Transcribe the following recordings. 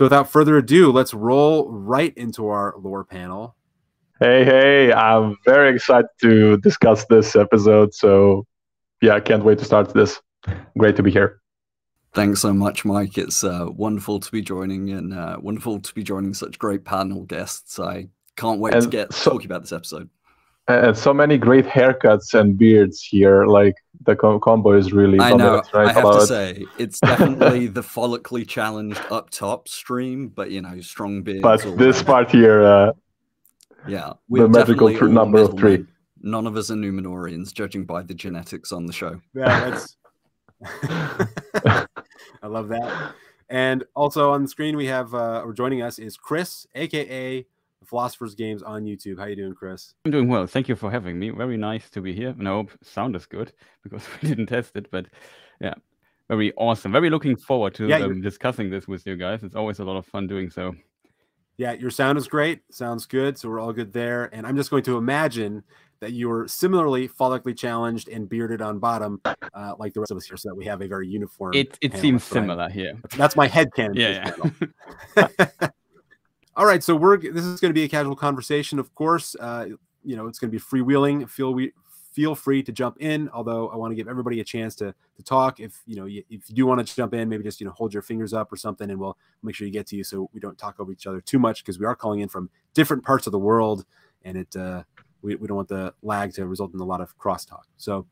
So without further ado, let's roll right into our lore panel. Hey, hey, I'm very excited to discuss this episode. So yeah, I can't wait to start this. Great to be here. Thanks so much, Mike. It's wonderful to be joining, and wonderful to be joining such great panel guests. I can't wait to get talking about this episode. And so many great haircuts and beards here. Like, the combo is really dominant, right? I have to say, it's definitely the follically challenged up top stream, but, you know, strong beards. But this part here, yeah, the magical number of three. None of us are Númenóreans, judging by the genetics on the show. Yeah, that's... I love that. And also on the screen, we have, or joining us is Chris, a.k.a. Philosopher's Games on YouTube. How you doing, Chris? I'm doing well. Thank you for having me. Very nice to be here. And I hope sound is good, because we didn't test it. But yeah, very awesome. Very looking forward to discussing this with you guys. It's always a lot of fun doing so. Yeah, your sound is great. Sounds good. So we're all good there. And I'm just going to imagine that you were similarly follically challenged and bearded on bottom, like the rest of us here, so that we have a very uniform. It seems similar here. That's my headcanon. Yeah. All right, so this is going to be a casual conversation, of course. You know, it's going to be freewheeling. Feel free to jump in. Although I want to give everybody a chance to talk. If you know, if you do want to jump in, maybe just hold your fingers up or something, and we'll make sure you get to you, so we don't talk over each other too much, because we are calling in from different parts of the world, and we don't want the lag to result in a lot of crosstalk. So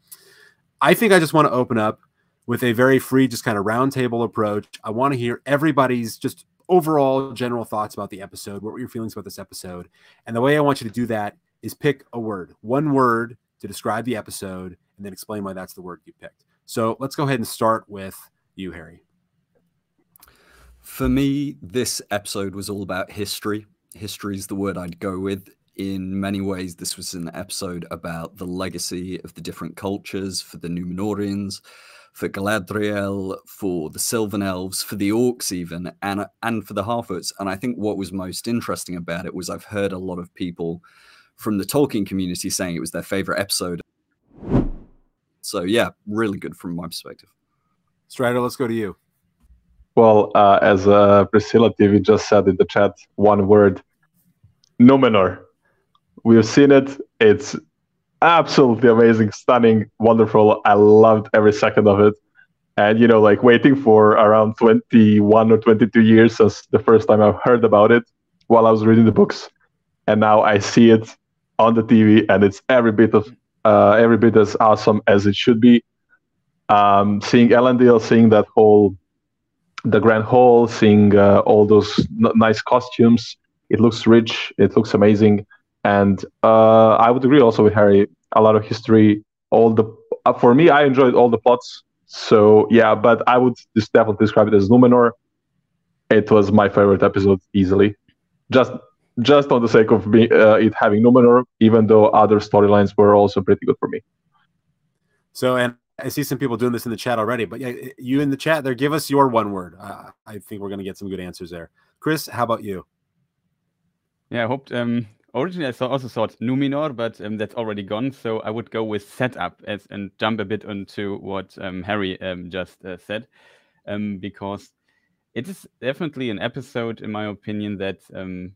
I think I just want to open up with a very free, just kind of roundtable approach. I want to hear everybody's just overall general thoughts about the episode. What were your feelings about this episode? And the way I want you to do that is pick a word, one word to describe the episode, and then explain why that's the word you picked. So let's go ahead and start with you, Harry. For me, this episode was all about history. History is the word I'd go with. In many ways, this was an episode about the legacy of the different cultures, for the Númenóreans, for Galadriel, for the Sylvan Elves, for the Orcs even, and for the Harfoots. And I think what was most interesting about it was I've heard a lot of people from the Tolkien community saying it was their favorite episode. So yeah, really good from my perspective. Strider, let's go to you. Well, as Priscilla TV just said in the chat, one word: Númenor. We've seen it. It's absolutely amazing, stunning, wonderful. I loved every second of it. And, you know, like, waiting for around 21 or 22 years since the first time I've heard about it while I was reading the books. And now I see it on the TV, and it's every bit as awesome as it should be. Seeing Elendil, seeing that whole, the Grand Hall, seeing all those nice costumes. It looks rich. It looks amazing. And I would agree also with Harry, a lot of history. For me, I enjoyed all the plots. So yeah, but I would just definitely describe it as Númenor. It was my favorite episode easily, just on the sake of it having Númenor, even though other storylines were also pretty good for me. So, and I see some people doing this in the chat already, but yeah, you in the chat there, give us your one word. I think we're going to get some good answers there. Chris, how about you? Yeah, I hope... Originally, I also thought Númenor, but that's already gone. So I would go with setup and jump a bit onto what Harry just said, because it is definitely an episode, in my opinion, that from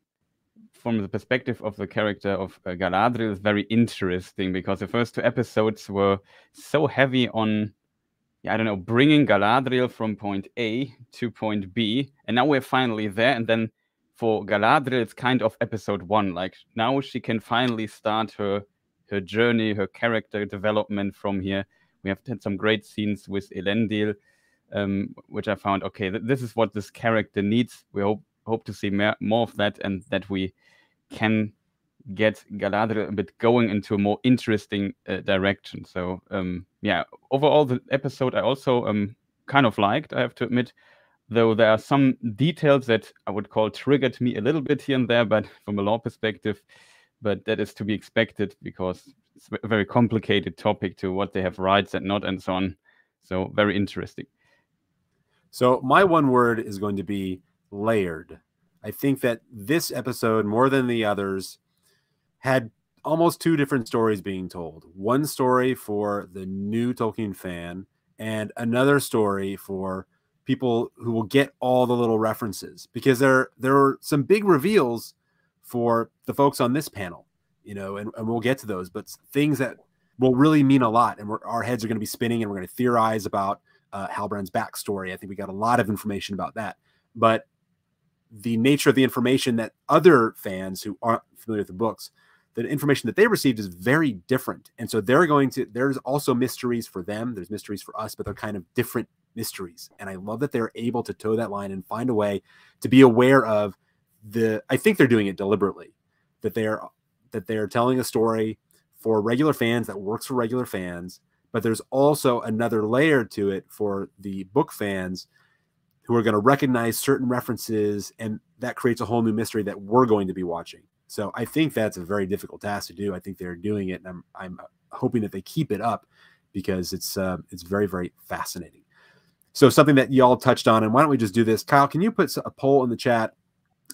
the perspective of the character of Galadriel is very interesting, because the first two episodes were so heavy on, I don't know, bringing Galadriel from point A to point B. And now we're finally there, and then for Galadriel, it's kind of episode one. Like, now she can finally start her journey, her character development from here. We have had some great scenes with Elendil, which I found, okay, this is what this character needs. We hope to see more of that, and that we can get Galadriel a bit going into a more interesting direction. So, yeah, overall, the episode I also kind of liked, I have to admit. Though there are some details that I would call triggered me a little bit here and there, but from a lore perspective, but that is to be expected, because it's a very complicated topic to what they have rights and not and so on. So very interesting. So my one word is going to be layered. I think that this episode, more than the others, had almost two different stories being told. One story for the new Tolkien fan and another story for people who will get all the little references, because there are some big reveals for the folks on this panel, you know, and we'll get to those, but things that will really mean a lot. And our heads are going to be spinning, and we're going to theorize about Halbrand's backstory. I think we got a lot of information about that, but the nature of the information that other fans who aren't familiar with the books, the information that they received is very different. And so there's also mysteries for them. There's mysteries for us, but they're kind of different mysteries. And I love that they're able to toe that line and find a way to be aware of the, I think they're doing it deliberately, that they're telling a story for regular fans that works for regular fans, but there's also another layer to it for the book fans who are going to recognize certain references, and that creates a whole new mystery that we're going to be watching. So I think that's a very difficult task to do. I think they're doing it, and I'm hoping that they keep it up, because it's very, very fascinating. So something that y'all touched on, and why don't we just do this? Kyle, can you put a poll in the chat?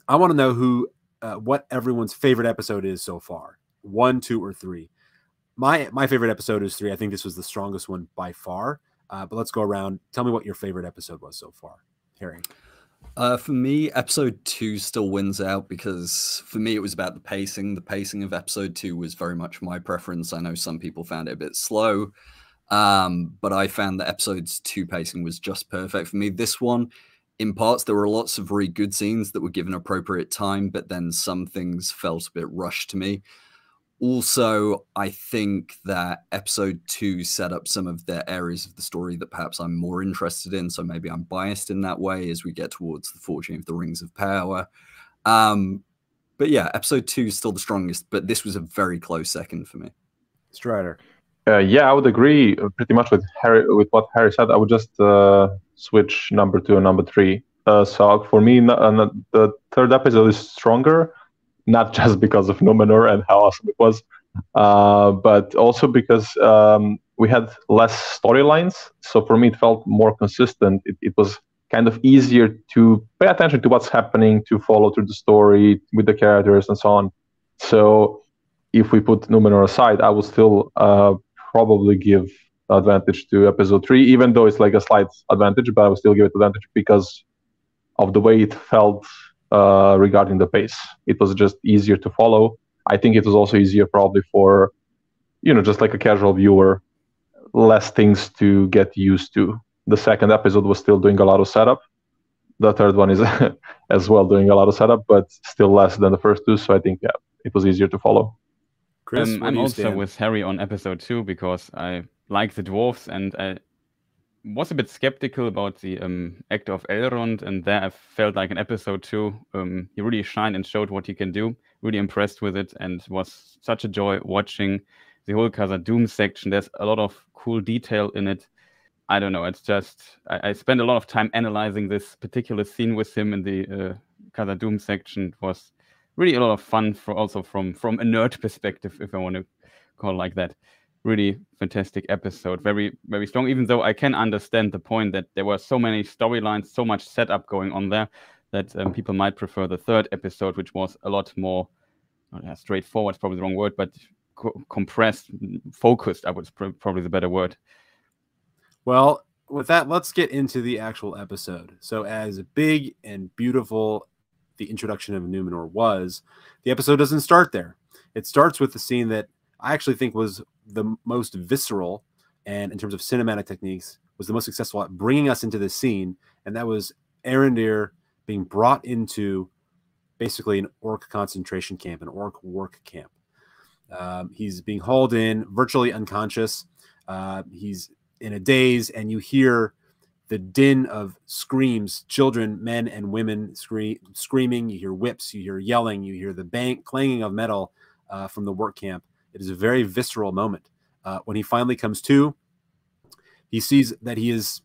I want to know what everyone's favorite episode is so far. 1, 2, or 3. My favorite episode is 3. I think this was the strongest one by far. But let's go around. Tell me what your favorite episode was so far. Harry. For me, episode 2 still wins out, because for me it was about the pacing. The pacing of episode 2 was very much my preference. I know some people found it a bit slow, but I found that episode's 2 pacing was just perfect for me. This one, in parts, there were lots of very good scenes that were given appropriate time, but then some things felt a bit rushed to me. Also, I think that episode 2 set up some of the areas of the story that perhaps I'm more interested in, so maybe I'm biased in that way as we get towards the forging of the Rings of Power. But yeah, episode 2 is still the strongest, but this was a very close second for me. Strider. Yeah, I would agree pretty much with what Harry said. I would just switch number 2 and number 3. So for me, the third episode is stronger, not just because of Númenor and how awesome it was, but also because we had less storylines. So for me, it felt more consistent. It was kind of easier to pay attention to what's happening, to follow through the story with the characters and so on. So if we put Númenor aside, I would still probably give advantage to episode 3, even though it's like a slight advantage, but I would still give it advantage because of the way it felt regarding the pace. It was just easier to follow. I think it was also easier probably for, you know, just like a casual viewer, less things to get used to. The second episode was still doing a lot of setup. The third one is as well doing a lot of setup, but still less than the first two. So I think, yeah, it was easier to follow. Chris, I'm also with Harry on episode 2, because I like the dwarves, and I was a bit skeptical about the act of Elrond, and there I felt like in episode 2, he really shined and showed what he can do. Really impressed with it, and was such a joy watching the whole Khazad-dûm section. There's a lot of cool detail in it. I don't know, it's just, I spent a lot of time analyzing this particular scene with him in the Khazad-dûm section. It was really a lot of fun, for also from a nerd perspective, if I want to call it like that. Really fantastic episode, very, very strong, even though I can understand the point that there were so many storylines, so much setup going on there, that people might prefer the third episode, which was a lot more straightforward, is probably the wrong word, but compressed, focused, I would probably the better word. Well, with that, let's get into the actual episode. So as big and beautiful the introduction of Númenor was, the episode doesn't start there. It starts with the scene that I actually think was the most visceral, and in terms of cinematic techniques, was the most successful at bringing us into this scene. And that was Arondir being brought into basically an orc concentration camp, an orc work camp. He's being hauled in, virtually unconscious. He's in a daze, and you hear the din of screams, children, men, and women screaming. You hear whips, you hear yelling, you hear the clanging of metal from the work camp. It is a very visceral moment. When he finally comes to, he sees that he is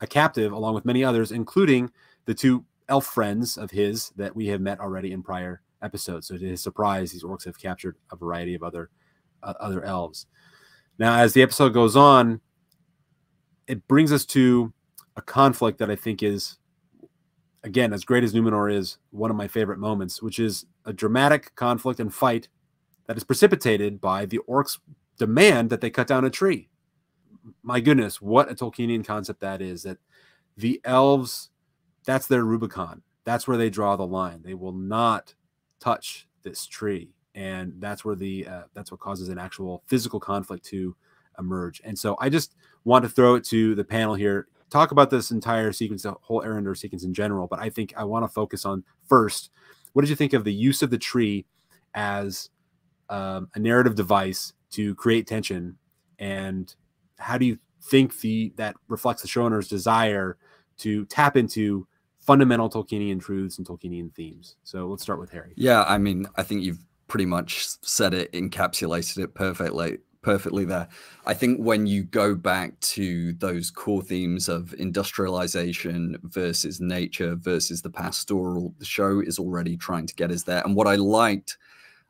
a captive along with many others, including the 2 elf friends of his that we have met already in prior episodes. So to his surprise, these orcs have captured a variety of other elves. Now, as the episode goes on, it brings us to a conflict that I think is, again, as great as Númenor is, one of my favorite moments, which is a dramatic conflict and fight that is precipitated by the orcs' demand that they cut down a tree. My goodness, what a Tolkienian concept that is, that The elves, that's their Rubicon. That's where they draw the line. They will not touch this tree, and that's where the that's what causes an actual physical conflict to emerge. And so I just want to throw it to the panel here. Talk about this entire sequence, the whole Arendar sequence in general, but I think I want to focus on first, what did you think of the use of the tree as a narrative device to create tension? And how do you think that reflects the showrunner's desire to tap into fundamental Tolkienian truths and Tolkienian themes? So let's start with Harry. Yeah, I mean, I think you've pretty much said it, encapsulated it perfectly there. I think when you go back to those core themes of industrialization versus nature versus the pastoral, the show is already trying to get us there. And what I liked,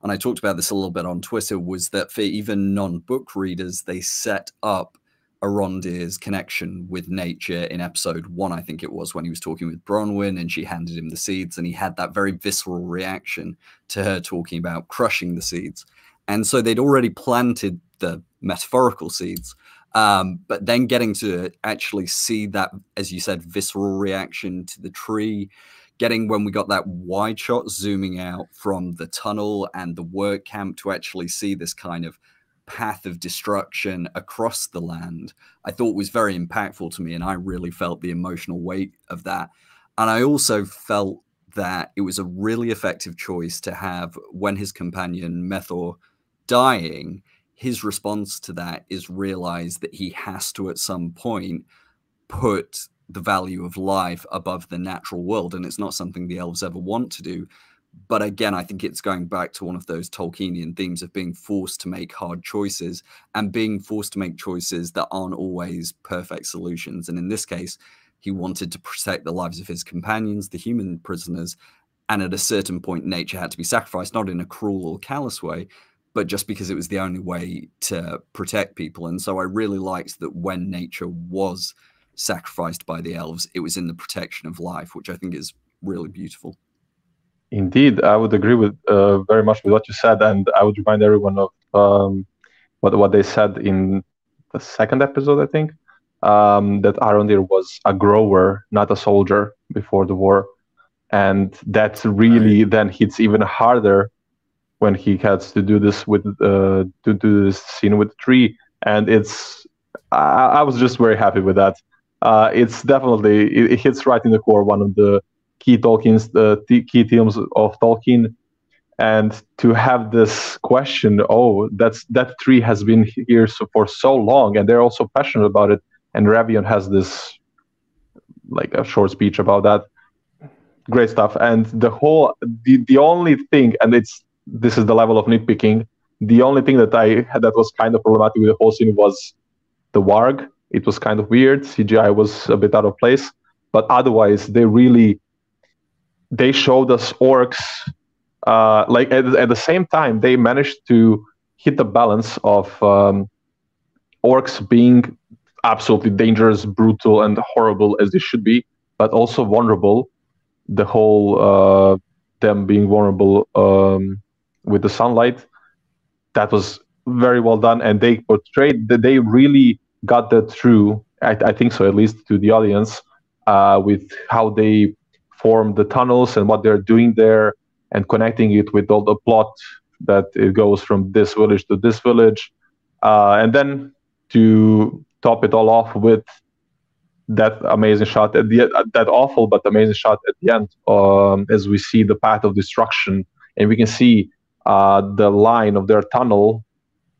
and I talked about this a little bit on Twitter, was that for even non-book readers, they set up Arondir's connection with nature in episode 1, I think it was, when he was talking with Bronwyn and she handed him the seeds, and he had that very visceral reaction to her talking about crushing the seeds. And so they'd already planted the metaphorical seeds, but then getting to actually see that, as you said, visceral reaction to the tree, getting when we got that wide shot zooming out from the tunnel and the work camp to actually see this kind of path of destruction across the land, I thought was very impactful to me, and I really felt the emotional weight of that. And I also felt that it was a really effective choice to have, when his companion Methor dying, his response to that is realize that he has to at some point put the value of life above the natural world, and it's not something the elves ever want to do. But again, I think it's going back to one of those Tolkienian themes of being forced to make hard choices and being forced to make choices that aren't always perfect solutions. And in this case, he wanted to protect the lives of his companions, the human prisoners, and at a certain point, nature had to be sacrificed, not in a cruel or callous way, but just because it was the only way to protect people. And so I really liked that when nature was sacrificed by the elves, it was in the protection of life, which I think is really beautiful. Indeed, I would agree with very much with what you said, and I would remind everyone of what they said in the second episode, I think, that Arondir was a grower, not a soldier, before the war, and that's really then hits even harder when he has to do this with to do this scene with the tree, and it's I was just very happy with that. It's definitely it hits right in the core, one of the key themes of Tolkien, and to have this question, oh, that tree has been here for so long, and they're also passionate about it. And Ravion has this, like, a short speech about that. Great stuff. And the whole, the only thing, and this is the level of nitpicking. The only thing that I had that was kind of problematic with the whole scene was the warg. It was kind of weird. CGI was a bit out of place, but otherwise they really. They showed us orcs, like at the same time, they managed to hit the balance of orcs being absolutely dangerous, brutal, and horrible as they should be, but also vulnerable. The whole them being vulnerable with the sunlight, that was very well done, and they portrayed that they really got that through. I think so, at least to the audience, with how they form the tunnels and what they're doing there, and connecting it with all the plot that it goes from this village to this village, and then to top it all off with that amazing shot at the that awful but amazing shot at the end, as we see the path of destruction, and we can see the line of their tunnel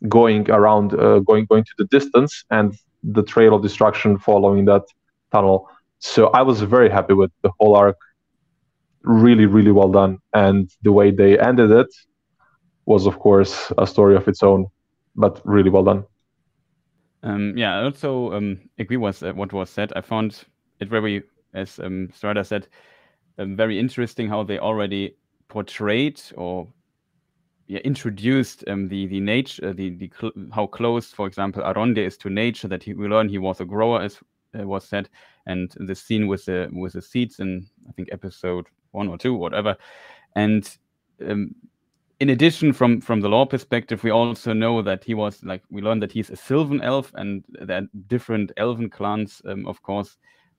going around, going to the distance, and the trail of destruction following that tunnel. So I was very happy with the whole arc. Really, really well done. And the way they ended it was, of course, a story of its own, but really well done. Yeah, I also agree with what was said. I found it very, as Strada said, very interesting how they already portrayed or introduced the nature, how close, for example, Arondir is to nature, that we learn he was a grower, as was said, and the scene with the seeds in, I think, episode 1 or 2, whatever. And in addition, from the lore perspective, we also know that he was, like, we learned that he's a Sylvan Elf, and there are different Elven clans, of course,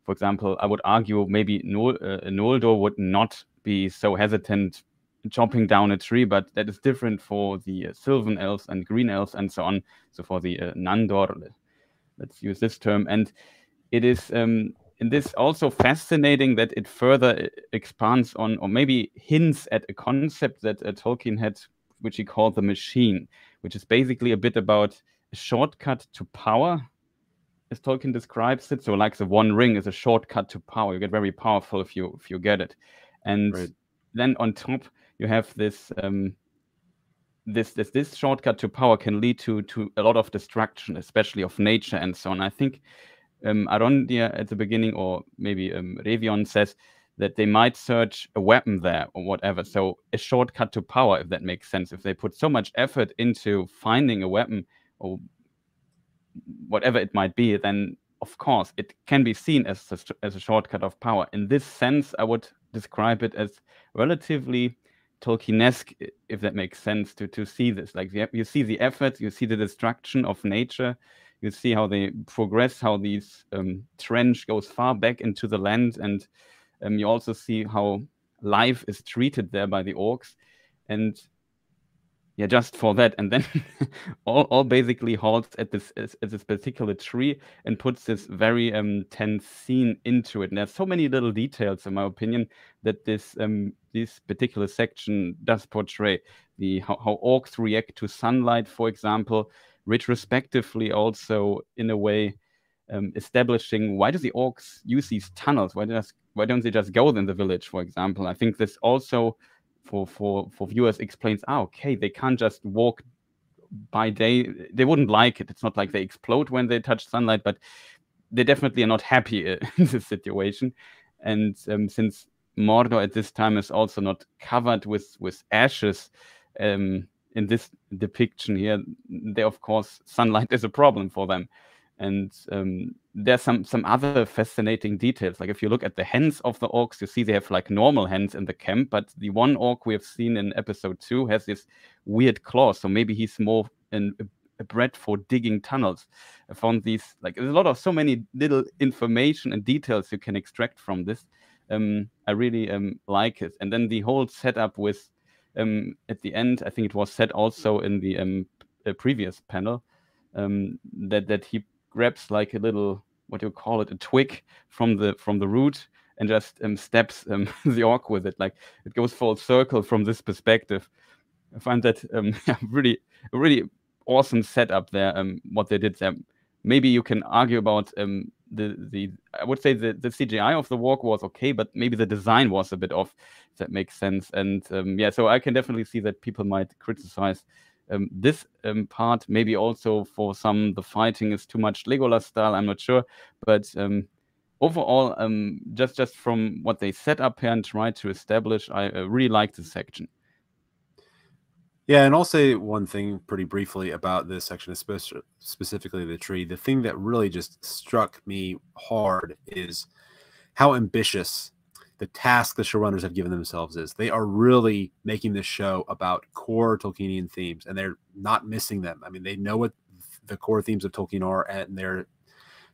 For example, I would argue maybe Noldor would not be so hesitant chopping down a tree, but that is different for the Sylvan Elves and Green Elves and so on. So for the Nandor, let's use this term. And it is in this also fascinating that it further expands on, or maybe hints at, a concept that Tolkien had, which he called the machine, which is basically a bit about a shortcut to power, as Tolkien describes it. So like the One Ring is a shortcut to power. You get very powerful if you get it. And right. Then on top, you have this this shortcut to power can lead to a lot of destruction, especially of nature and so on. I think Arondir at the beginning, or maybe Revion, says that they might search a weapon there or whatever. So a shortcut to power, if that makes sense. If they put so much effort into finding a weapon or whatever it might be, then of course it can be seen as a shortcut of power. In this sense, I would describe it as relatively Tolkienesque, if that makes sense, to see this. Like you see the effort, you see the destruction of nature, you see how they progress, how these trench goes far back into the land, and you also see how life is treated there by the orcs, and yeah, just for that. And then all basically halts at this particular tree and puts this very tense scene into it. And there's so many little details, in my opinion, that this particular section does portray. The how orcs react to sunlight, for example, retrospectively also in a way establishing why do the orcs use these tunnels? Why don't they just go in the village, for example? I think this also for viewers explains, okay, they can't just walk by day. They wouldn't like it. It's not like they explode when they touch sunlight, but they definitely are not happy in this situation. And since Mordor at this time is also not covered with ashes in this depiction here, they, of course, sunlight is a problem for them. And there's some other fascinating details. Like if you look at the hands of the orcs, you see they have like normal hands in the camp, but the one orc we have seen in episode 2 has this weird claw. So maybe he's more bred for digging tunnels. I found these, like, there's a lot of so many little information and details you can extract from this. I really like it. And then the whole setup with, at the end, I think it was said also in the previous panel, that he grabs like a little, what do you call it, a twig from the root, and just steps the orc with it. Like it goes full circle from this perspective. I find that really awesome setup there. What they did there. Maybe you can argue about the I would say the CGI of the walk was okay, but maybe the design was a bit off. If that makes sense. And yeah, so I can definitely see that people might criticize this part, maybe also for some, the fighting is too much Legolas style. I'm not sure, but overall, just from what they set up here and tried to establish, I really like this section. Yeah, and I'll say one thing pretty briefly about this section, especially specifically the tree. The thing that really just struck me hard is how ambitious the task the showrunners have given themselves is. They are really making this show about core Tolkienian themes, and they're not missing them. I mean, they know what the core themes of Tolkien are, and they're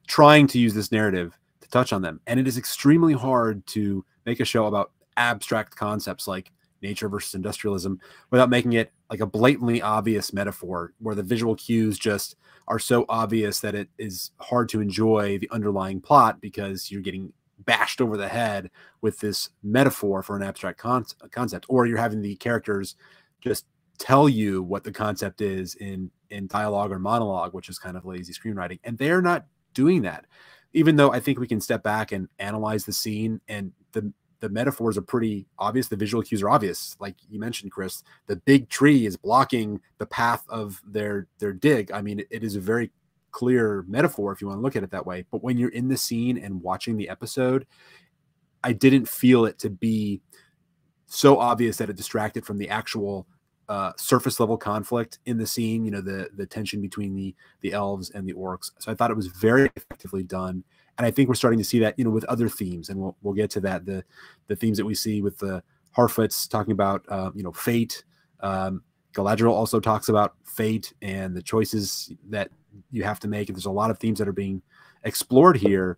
trying to use this narrative to touch on them. And it is extremely hard to make a show about abstract concepts like nature versus industrialism without making it like a blatantly obvious metaphor where the visual cues just are so obvious that it is hard to enjoy the underlying plot because you're getting bashed over the head with this metaphor for an abstract concept, or you're having the characters just tell you what the concept is in dialogue or monologue, which is kind of lazy screenwriting. And they're not doing that, even though I think we can step back and analyze the scene, and the metaphors are pretty obvious. The visual cues are obvious. Like you mentioned, Chris, the big tree is blocking the path of their dig. I mean, it is a very clear metaphor if you want to look at it that way. But when you're in the scene and watching the episode, I didn't feel it to be so obvious that it distracted from the actual surface level conflict in the scene, you know, the tension between the elves and the orcs. So I thought it was very effectively done. And I think we're starting to see that, you know, with other themes, and we'll get to that. The themes that we see with the Harfoots talking about, you know, fate. Galadriel also talks about fate and the choices that you have to make. And there's a lot of themes that are being explored here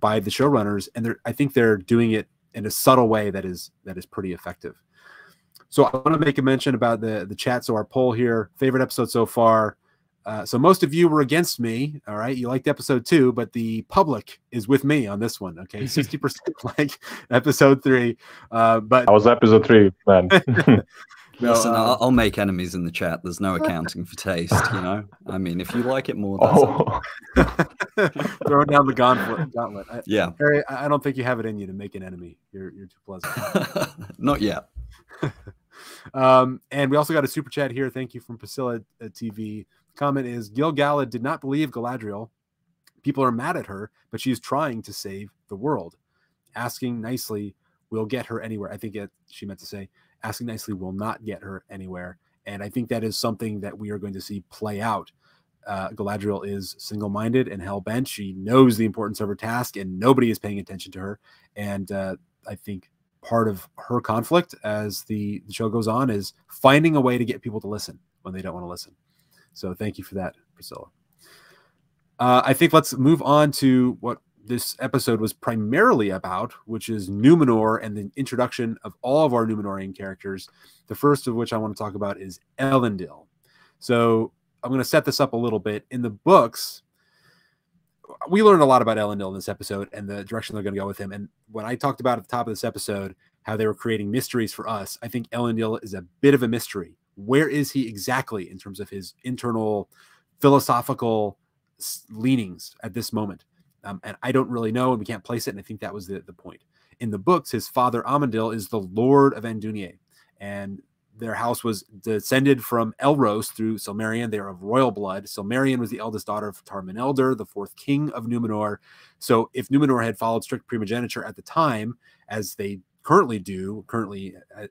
by the showrunners, and I think they're doing it in a subtle way that is pretty effective. So I want to make a mention about the chat. So our poll here, favorite episode so far. So most of you were against me. All right. You liked episode 2, but the public is with me on this one. Okay. 60% like episode 3. But I was episode 3, man. No, listen, I'll make enemies in the chat. There's no accounting for taste, you know? I mean, if you like it more, that's it. Throw down the gauntlet. Yeah. Harry, I don't think you have it in you to make an enemy. You're too pleasant. Not yet. And we also got a super chat here. Thank you from Priscilla TV. Comment is, Gil-galad did not believe Galadriel. People are mad at her, but she's trying to save the world. Asking nicely will get her anywhere. I think she meant to say, asking nicely will not get her anywhere. And I think that is something that we are going to see play out. Galadriel is single-minded and hell-bent. She knows the importance of her task, and nobody is paying attention to her. And I think part of her conflict as the show goes on is finding a way to get people to listen when they don't want to listen. So thank you for that, Priscilla. I think let's move on to what this episode was primarily about, which is Númenor and the introduction of all of our Númenórean characters. The first of which I want to talk about is Elendil. So I'm going to set this up a little bit. In the books, we learned a lot about Elendil in this episode and the direction they're going to go with him. And when I talked about at the top of this episode how they were creating mysteries for us, I think Elendil is a bit of a mystery. Where is he exactly in terms of his internal philosophical leanings at this moment? And I don't really know, and we can't place it, and I think that was the point. In the books, his father, Amandil, is the Lord of Andúnië, and their house was descended from Elros through Silmarion. They are of royal blood. Silmarion was the eldest daughter of Tar-Míriel, the fourth king of Númenor. So if Númenor had followed strict primogeniture at the time, as they currently do,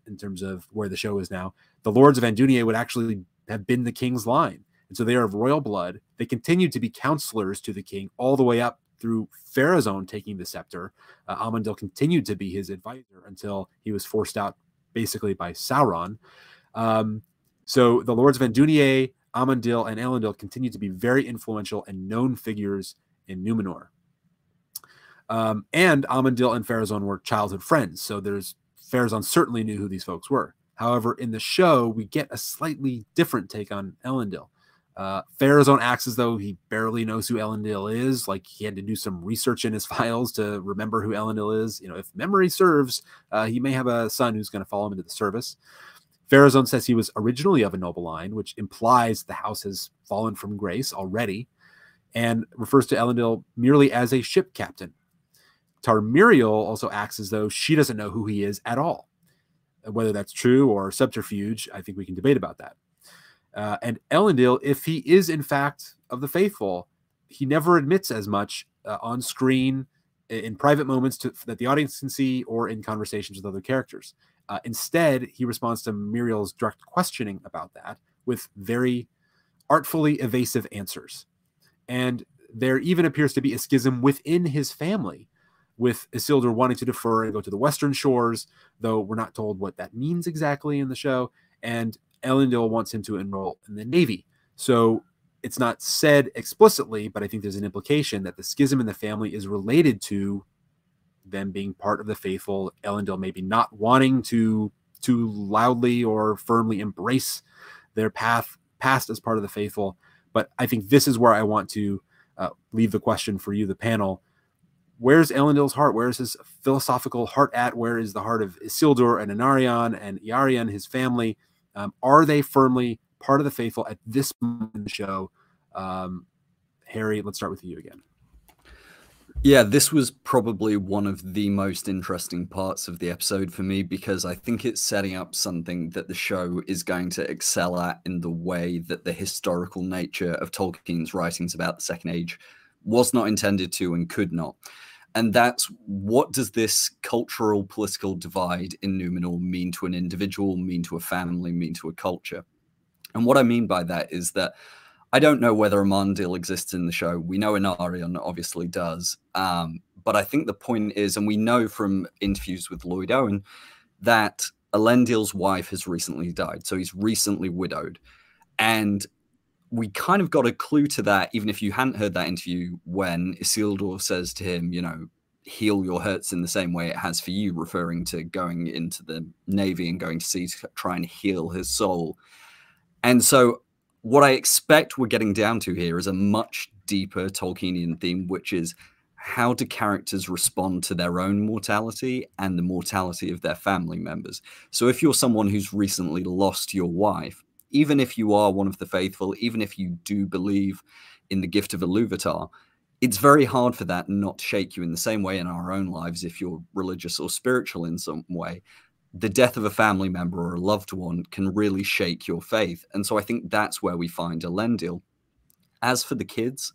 in terms of where the show is now, the Lords of Andúnië would actually have been the king's line. And so they are of royal blood. They continue to be counselors to the king all the way up through Pharazôn taking the scepter. Amandil continued to be his advisor until he was forced out basically by Sauron. So the Lords of Andúnië, Amandil, and Elendil continue to be very influential and known figures in Númenor. And Amandil and Pharazôn were childhood friends, so Pharazôn certainly knew who these folks were. However, in the show, we get a slightly different take on Elendil. Pharazôn acts as though he barely knows who Elendil is. Like, he had to do some research in his files to remember who Elendil is. You know, if memory serves, he may have a son who's going to follow him into the service. Pharazôn says he was originally of a noble line, which implies the house has fallen from grace already, and refers to Elendil merely as a ship captain. Tar-Míriel also acts as though she doesn't know who he is at all. Whether that's true or subterfuge, I think we can debate about that. And Elendil, if he is in fact of the faithful, he never admits as much on screen in private moments that the audience can see or in conversations with other characters. Instead, he responds to Muriel's direct questioning about that with very artfully evasive answers. And there even appears to be a schism within his family, with Isildur wanting to defer and go to the western shores, though we're not told what that means exactly in the show, and Elendil wants him to enroll in the Navy. So it's not said explicitly, but I think there's an implication that the schism in the family is related to them being part of the faithful, Elendil maybe not wanting to loudly or firmly embrace their past as part of the faithful. But I think this is where I want to leave the question for you, the panel. Where's Elendil's heart? Where's his philosophical heart at? Where is the heart of Isildur and Anarion and Eärien, his family? Are they firmly part of the faithful at this moment in the show? Harry, let's start with you again. Yeah, this was probably one of the most interesting parts of the episode for me, because I think it's setting up something that the show is going to excel at in the way that the historical nature of Tolkien's writings about the Second Age was not intended to and could not. And that's, what does this cultural, political divide in Númenor mean to an individual, mean to a family, mean to a culture? And what I mean by that is that I don't know whether Amandil exists in the show. We know Anarion obviously does. But I think the point is, and we know from interviews with Lloyd Owen, that Elendil's wife has recently died. So he's recently widowed. And we kind of got a clue to that, even if you hadn't heard that interview, when Isildur says to him, you know, heal your hurts in the same way it has for you, referring to going into the Navy and going to sea to try and heal his soul. And so what I expect we're getting down to here is a much deeper Tolkienian theme, which is how do characters respond to their own mortality and the mortality of their family members? So if you're someone who's recently lost your wife, even if you are one of the faithful, even if you do believe in the gift of Iluvatar, it's very hard for that not to shake you in the same way in our own lives. If you're religious or spiritual in some way, the death of a family member or a loved one can really shake your faith. And so I think that's where we find Elendil. As for the kids,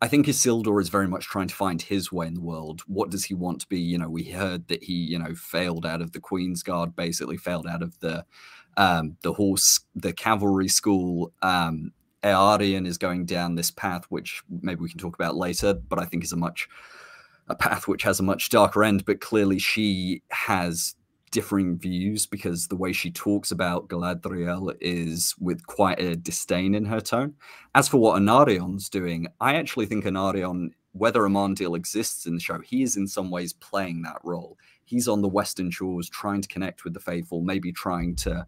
I think Isildur is very much trying to find his way in the world. What does he want to be? You know, we heard that he, you know, failed out of the Queen's Guard, basically failed out of the cavalry school. Eärien is going down this path, which maybe we can talk about later, but I think is a path which has a much darker end. But clearly she has differing views, because the way she talks about Galadriel is with quite a disdain in her tone. As for what Anarion's doing, I actually think Anarion, whether Amandil exists in the show, he is in some ways playing that role. He's on the Western Shores trying to connect with the faithful, maybe trying to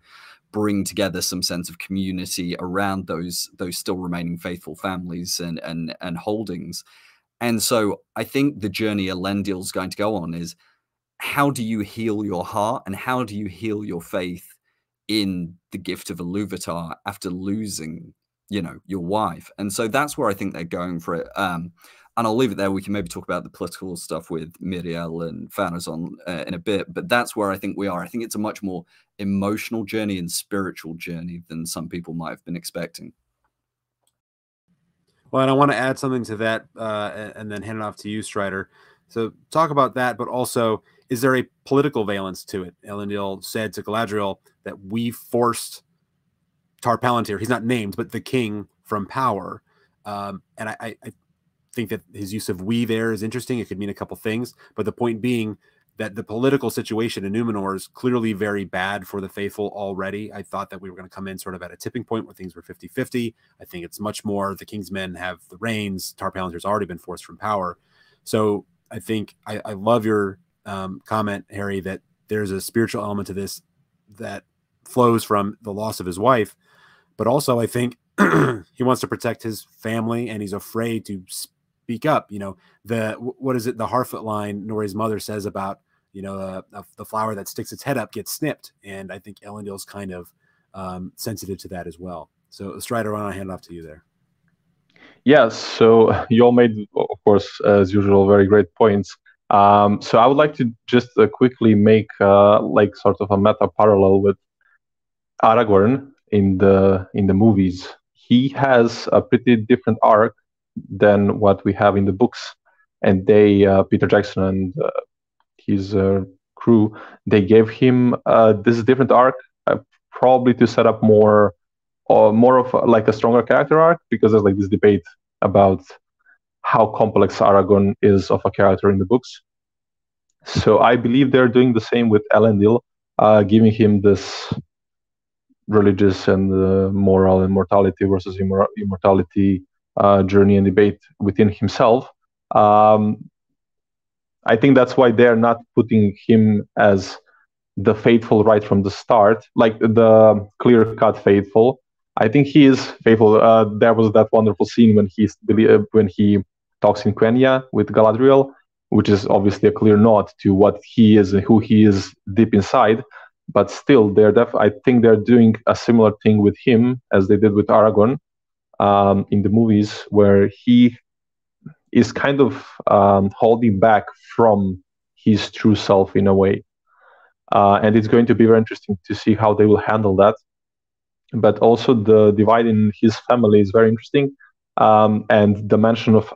bring together some sense of community around those still remaining faithful families and holdings. And so I think the journey Elendil's going to go on is, how do you heal your heart and how do you heal your faith in the gift of Iluvatar after losing, you know, your wife? And so that's where I think they're going for it. And I'll leave it there. We can maybe talk about the political stuff with Miriel and Pharazôn in a bit, but that's where I think we are. I think it's a much more emotional journey and spiritual journey than some people might have been expecting. Well, and I want to add something to that and then hand it off to you, Strider. So talk about that, but also, is there a political valence to it? Elendil said to Galadriel that we forced Tar-Palantir, he's not named, but the king, from power. And I think that his use of we there is interesting. It could mean a couple things, but the point being that the political situation in Númenor is clearly very bad for the faithful already. I thought that we were going to come in sort of at a tipping point where things were 50-50. I think it's much more the king's men have the reins. Tar-Palantir's already been forced from power. So I think I love your comment, Harry, that there's a spiritual element to this that flows from the loss of his wife. But also I think he wants to protect his family and he's afraid to speak up. You know, what is it? The Harfoot line Nori's mother says about, you know, the flower that sticks its head up gets snipped. And I think Elendil's kind of sensitive to that as well. So Strider, I'll hand it off to you there. Yes, so you all made, of course, as usual, very great points. So I would like to just quickly make like sort of a meta parallel with Aragorn in the movies. He has a pretty different arc than what we have in the books, and they Peter Jackson and his crew, they gave him this different arc, probably to set up more of like a stronger character arc, because there's like this debate about how complex Aragorn is of a character in the books. So I believe they're doing the same with Elendil, giving him this religious and moral and mortality versus immortality journey and debate within himself. I think that's why they're not putting him as the faithful right from the start, like the clear-cut faithful. I think he is faithful. There was that wonderful scene when he talks in Quenya with Galadriel, which is obviously a clear nod to what he is and who he is deep inside. But still, I think they're doing a similar thing with him as they did with Aragorn in the movies, where he is kind of holding back from his true self in a way. And it's going to be very interesting to see how they will handle that. But also the divide in his family is very interesting. And the mention of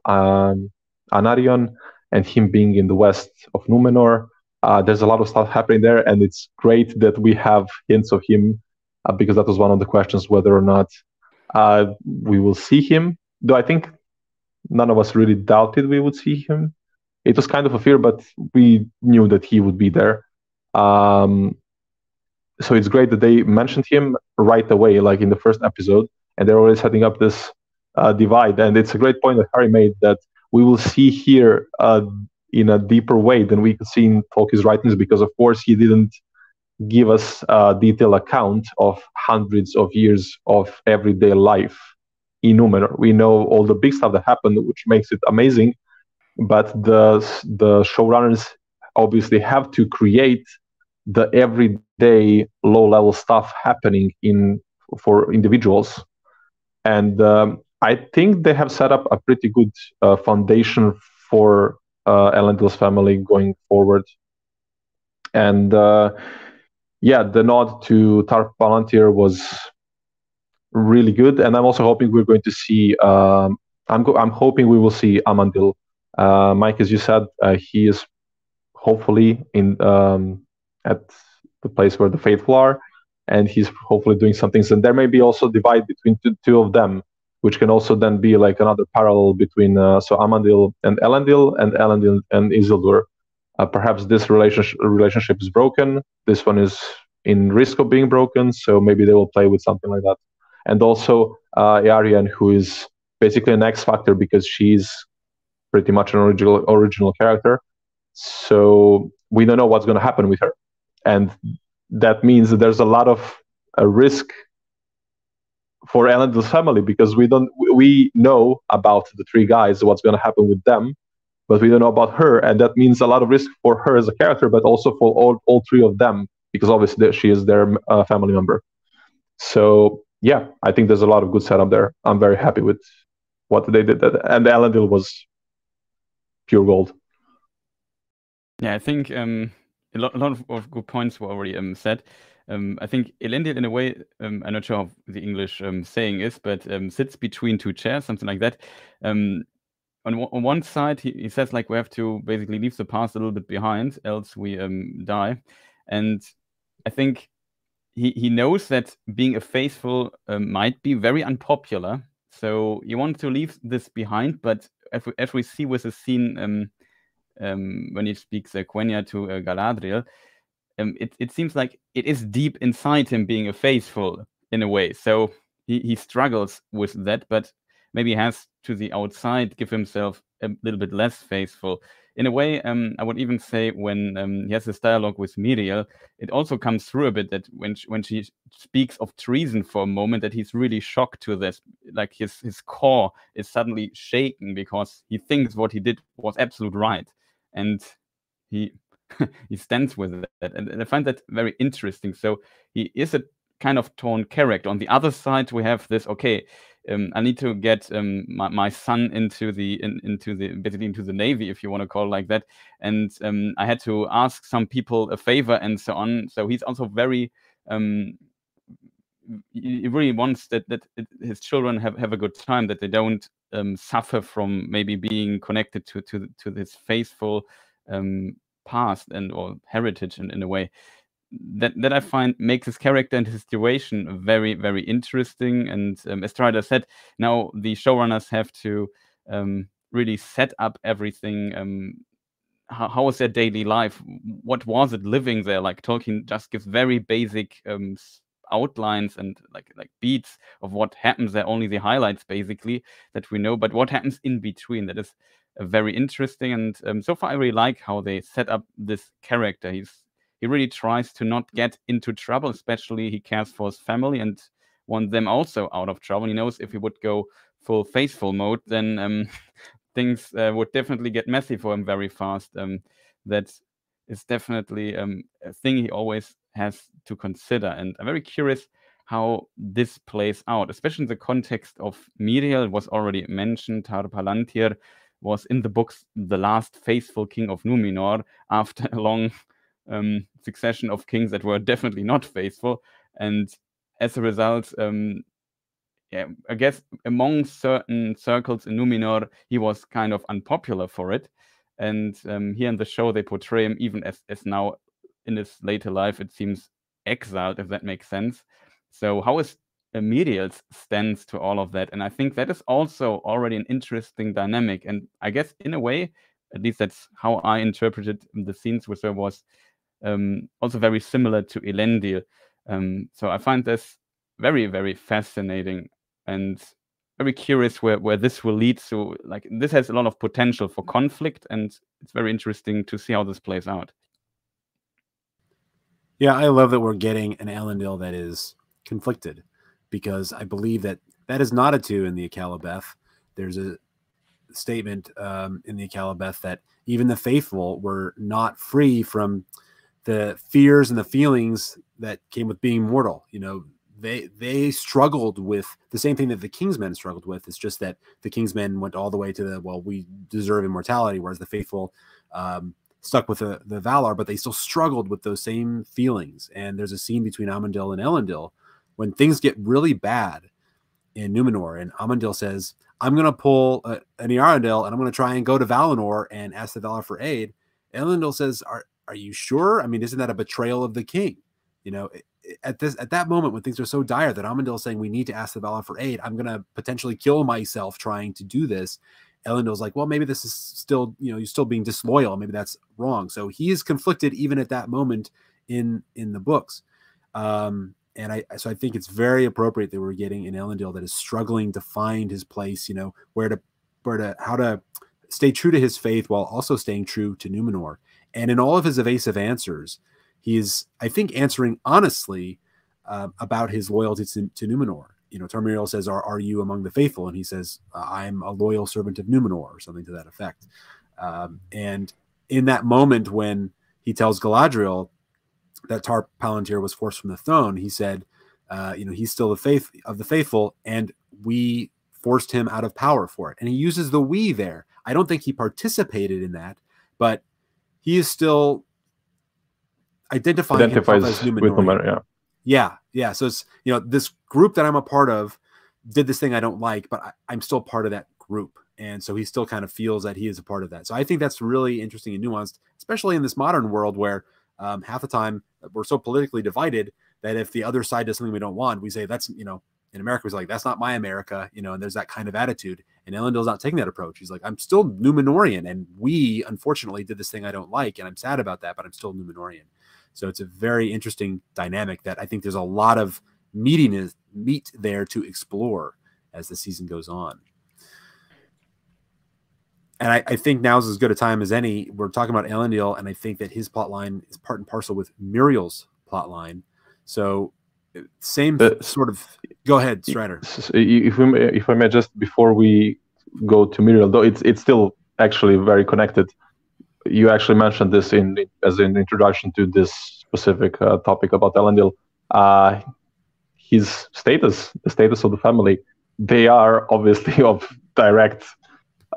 Anarion and him being in the west of Númenor, there's a lot of stuff happening there. And it's great that we have hints of him, because that was one of the questions, whether or not we will see him. Though I think none of us really doubted we would see him. It was kind of a fear, but we knew that he would be there. So it's great that they mentioned him right away, like in the first episode, and they're already setting up this divide. And it's a great point that Harry made, that we will see here in a deeper way than we could see in Tolkien's writings, because of course he didn't give us a detailed account of hundreds of years of everyday life in Númenor. We know all the big stuff that happened, which makes it amazing, but the showrunners obviously have to create the everyday low-level stuff happening for individuals. And I think they have set up a pretty good foundation for Elendil's family going forward. And yeah, the nod to Tar-Palantir was really good, and I'm also hoping we're going to see. I'm hoping we will see Amandil. Mike, as you said, he is hopefully in at the place where the faithful are, and he's hopefully doing some things. And there may be also divide between two of them, which can also then be like another parallel between so Amandil and Elendil, and Elendil and Isildur. Perhaps this relationship is broken. This one is in risk of being broken, so maybe they will play with something like that. And also Eärien, who is basically an X factor because she's pretty much an original character. So we don't know what's going to happen with her, and that means that there's a lot of risk for Elendil's family, because we know about the three guys, what's going to happen with them. But we don't know about her, and that means a lot of risk for her as a character, but also for all three of them, because obviously she is their family member. So yeah, I think there's a lot of good setup there. I'm very happy with what they did, and Elendil was pure gold. Yeah, I think a lot of good points were already said. I think Elendil, in a way, I'm not sure how the English saying is, but sits between two chairs, something like that. On one side, he says, like, we have to basically leave the past a little bit behind, else we die. And I think he knows that being a faithful might be very unpopular. So you want to leave this behind, but as we see with the scene when he speaks Quenya to Galadriel, it seems like it is deep inside him being a faithful in a way. So he struggles with that, but maybe has to the outside give himself a little bit less faithful. In a way, I would even say when he has this dialogue with Miriel, it also comes through a bit that when she speaks of treason for a moment, that he's really shocked to this. Like his core is suddenly shaken because he thinks what he did was absolute right. And he stands with that. And I find that very interesting. So he is a kind of torn character. On the other side, we have this, okay, I need to get my son into the Navy, if you want to call it like that, and I had to ask some people a favor and so on. So he's also very he really wants that his children have a good time, that they don't suffer from maybe being connected to this faithful past and or heritage in a way. That I find makes his character and his situation very, very interesting. And as Strider said, now the showrunners have to really set up everything. How is their daily life? What was it living there? Like Tolkien just gives very basic outlines and like beats of what happens there, only the highlights basically that we know. But what happens in between, that is very interesting. And so far I really like how they set up this character. He really tries to not get into trouble, especially he cares for his family and wants them also out of trouble. He knows if he would go full faithful mode, then things would definitely get messy for him very fast. That is definitely a thing he always has to consider. And I'm very curious how this plays out, especially in the context of Miriel. It was already mentioned, Tar-Palantir was in the books the last faithful king of Númenor after a long succession of kings that were definitely not faithful, and as a result yeah, I guess among certain circles in Númenor he was kind of unpopular for it. And here in the show they portray him even as now in his later life it seems exiled, if that makes sense. So how is Miriel's stance to all of that? And I think that is also already an interesting dynamic, and I guess in a way, at least that's how I interpreted the scenes with her, was also very similar to Elendil. So I find this very, very fascinating and very curious where this will lead. So like this has a lot of potential for conflict, and it's very interesting to see how this plays out. Yeah, I love that we're getting an Elendil that is conflicted, because I believe that that is not a two in the Akalabeth. There's a statement in the Akalabeth that even the faithful were not free from the fears and the feelings that came with being mortal. You know, they struggled with the same thing that the Kingsmen struggled with. It's just that the Kingsmen went all the way to the, well, we deserve immortality, whereas the faithful stuck with the Valar, but they still struggled with those same feelings. And there's a scene between Amandil and Elendil when things get really bad in Númenor, and Amandil says, I'm going to pull an Eärendil, and I'm going to try and go to Valinor and ask the Valar for aid. Elendil says, are you sure? I mean, isn't that a betrayal of the king? You know, at that moment when things are so dire that Amandil is saying, we need to ask the Valar for aid, I'm going to potentially kill myself trying to do this. Elendil's like, well, maybe this is still, you know, you're still being disloyal. Maybe that's wrong. So he is conflicted even at that moment in the books. And so I think it's very appropriate that we're getting an Elendil that is struggling to find his place, you know, how to stay true to his faith while also staying true to Númenor. And in all of his evasive answers, he is, I think, answering honestly about his loyalty to Númenor. You know, Tar-Míriel says, are you among the faithful? And he says, I'm a loyal servant of Númenor, or something to that effect. And in that moment when he tells Galadriel that Tar-Palantir was forced from the throne, he said, you know, he's still the faith of the faithful, and we forced him out of power for it. And he uses the we there. I don't think he participated in that, but he is still identifying himself as Númenor. Yeah. So it's, you know, this group that I'm a part of did this thing I don't like, but I'm still part of that group. And so he still kind of feels that he is a part of that. So I think that's really interesting and nuanced, especially in this modern world where half the time we're so politically divided that if the other side does something we don't want, we say that's, you know, in America, we're like, that's not my America, you know, and there's that kind of attitude. And Elendil's not taking that approach. He's like, I'm still Númenórean, and we unfortunately did this thing I don't like, and I'm sad about that, but I'm still Númenórean. So it's a very interesting dynamic that I think there's a lot of meat there to explore as the season goes on. And I think now's as good a time as any. We're talking about Elendil, and I think that his plot line is part and parcel with Muriel's plot line. So same sort of... Go ahead, Strider. If I may, just before we go to Muriel, though it's still actually very connected. You actually mentioned this as an introduction to this specific topic about Elendil. His status, the status of the family, they are obviously of direct...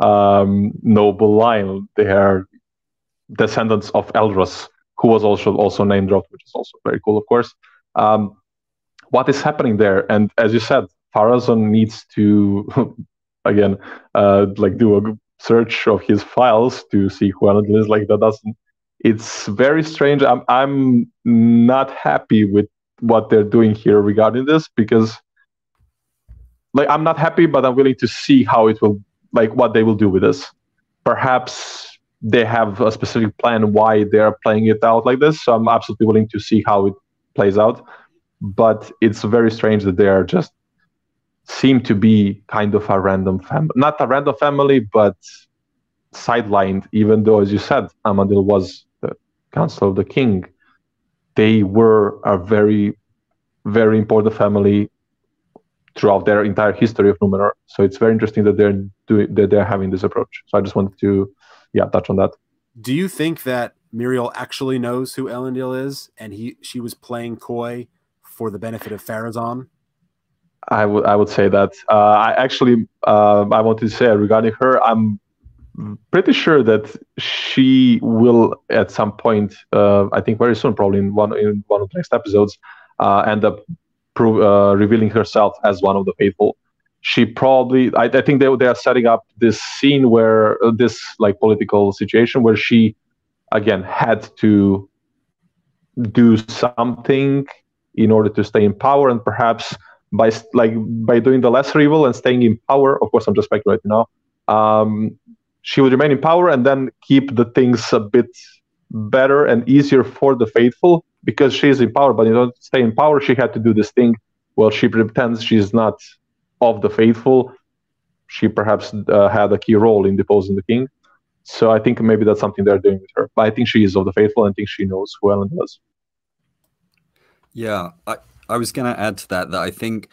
noble line. They are descendants of Elros, who was also named Roth, which is also very cool, of course. What is happening there? And as you said, Pharazôn needs to again like do a search of his files to see who Elendil is. Like, that doesn't... It's very strange. I'm not happy with what they're doing here regarding this, because like, I'm not happy, but I'm willing to see how it will... like what they will do with this. Perhaps they have a specific plan why they're playing it out like this, so I'm absolutely willing to see how it plays out. But it's very strange that they are just seem to be kind of a random family. Not a random family, but sidelined, even though, as you said, Amandil was the counsel of the king. They were a very, very important family throughout their entire history of Númenor. So it's very interesting that they're having this approach. So I just wanted to, yeah, touch on that. Do you think that Muriel actually knows who Elendil is, and she was playing coy for the benefit of Pharazôn? I would say that. I wanted to say regarding her, I'm pretty sure that she will at some point, I think very soon, probably in one of the next episodes, end up revealing herself as one of the faithful. She probably... I think they are setting up this scene where this like political situation where she again had to do something in order to stay in power, and perhaps by doing the lesser evil and staying in power, of course I'm just speculating now, she would remain in power and then keep the things a bit better and easier for the faithful, because she is in power. But in order to stay in power, she had to do this thing. Well, she pretends she's not of the faithful. She perhaps had a key role in deposing the king. So I think maybe that's something they're doing with her. But I think she is of the faithful, and I think she knows who Elendil is. Yeah, I was going to add to that I think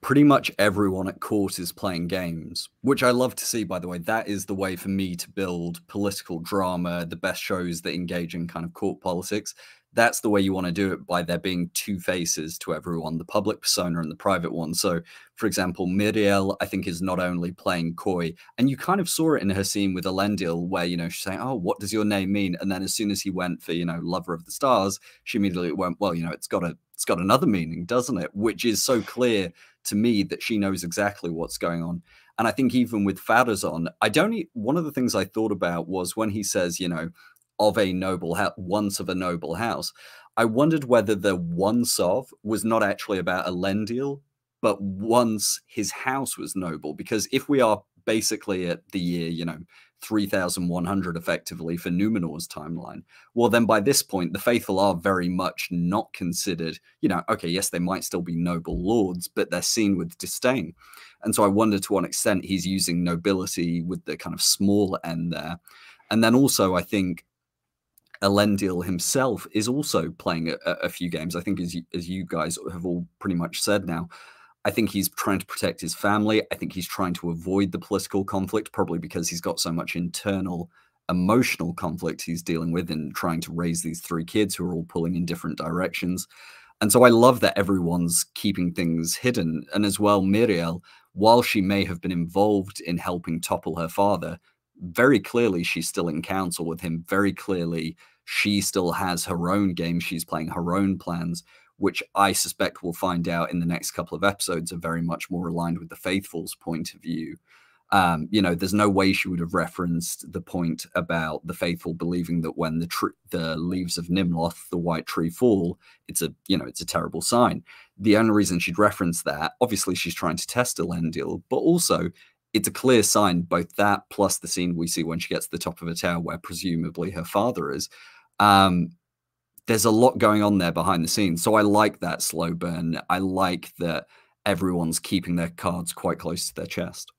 pretty much everyone at court is playing games, which I love to see, by the way. That is the way for me to build political drama, the best shows that engage in kind of court politics. That's the way you want to do it, by there being two faces to everyone, the public persona and the private one. So, for example, Miriel, I think, is not only playing coy, and you kind of saw it in her scene with Elendil where, you know, she's saying, oh, what does your name mean? And then as soon as he went for, you know, Lover of the Stars, she immediately went, well, you know, it's got another meaning, doesn't it? Which is so clear to me that she knows exactly what's going on. And I think even with Pharazôn, one of the things I thought about was when he says, you know, of a noble house, once of a noble house. I wondered whether the once of was not actually about Elendil, but once his house was noble. Because if we are basically at the year, you know, 3100 effectively for Númenor's timeline, well, then by this point, the faithful are very much not considered, you know, okay, yes, they might still be noble lords, but they're seen with disdain. And so I wonder to what extent he's using nobility with the kind of small end there. And then also, I think Elendil himself is also playing a few games. I think, as you guys have all pretty much said now, I think he's trying to protect his family. I think he's trying to avoid the political conflict, probably because he's got so much internal emotional conflict he's dealing with in trying to raise these three kids who are all pulling in different directions. And so I love that everyone's keeping things hidden. And as well, Miriel, while she may have been involved in helping topple her father, very clearly she's still in council with him. Very clearly she still has her own game. She's playing her own plans, which I suspect we'll find out in the next couple of episodes are very much more aligned with the Faithful's point of view. You know, there's no way she would have referenced the point about the Faithful believing that when the leaves of Nimloth, the white tree, fall, it's a terrible sign. The only reason she'd reference that, obviously she's trying to test Elendil, but also it's a clear sign, both that plus the scene we see when she gets to the top of a tower where presumably her father is. There's a lot going on there behind the scenes. So I like that slow burn. I like that everyone's keeping their cards quite close to their chest.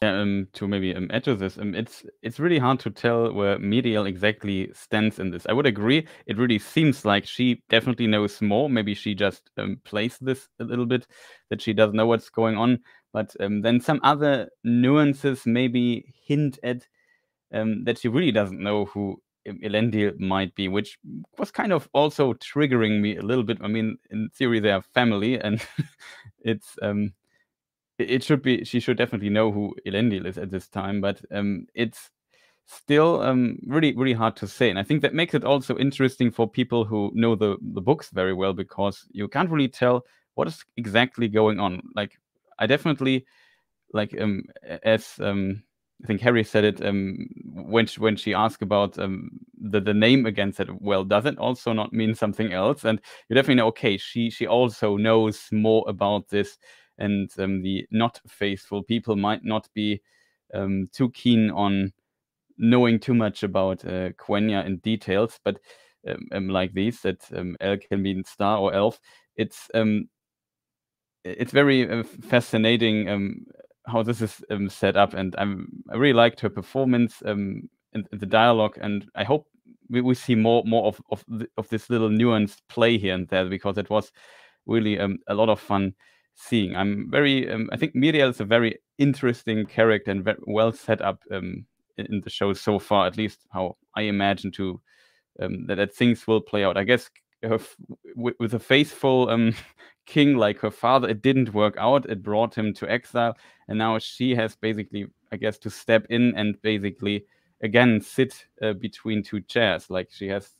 Yeah, to maybe add to this, it's really hard to tell where Miriel exactly stands in this. I would agree. It really seems like she definitely knows more. Maybe she just plays this a little bit, that she doesn't know what's going on. But then some other nuances maybe hint at that she really doesn't know who Elendil might be, which was kind of also triggering me a little bit. I mean, in theory, they are family, and it's... It should be, she should definitely know who Elendil is at this time, but it's still really, really hard to say. And I think that makes it also interesting for people who know the books very well, because you can't really tell what is exactly going on. Like, I definitely, like, as I think Harry said it, when she asked about the name again, said, well, does it also not mean something else? And you definitely know, okay, she also knows more about this. And the not faithful people might not be too keen on knowing too much about Quenya and details, but like these, that elk can mean star or elf. It's very fascinating how this is set up, and I really liked her performance and the dialogue, and I hope we see more of this little nuanced play here and there, because it was really a lot of fun seeing. I think Miriel is a very interesting character and very well set up in the show so far, at least how I imagine that things will play out. I guess with a faithful king like her father, it didn't work out. It brought him to exile, and now she has basically, I guess, to step in and basically again sit between two chairs. Like, she has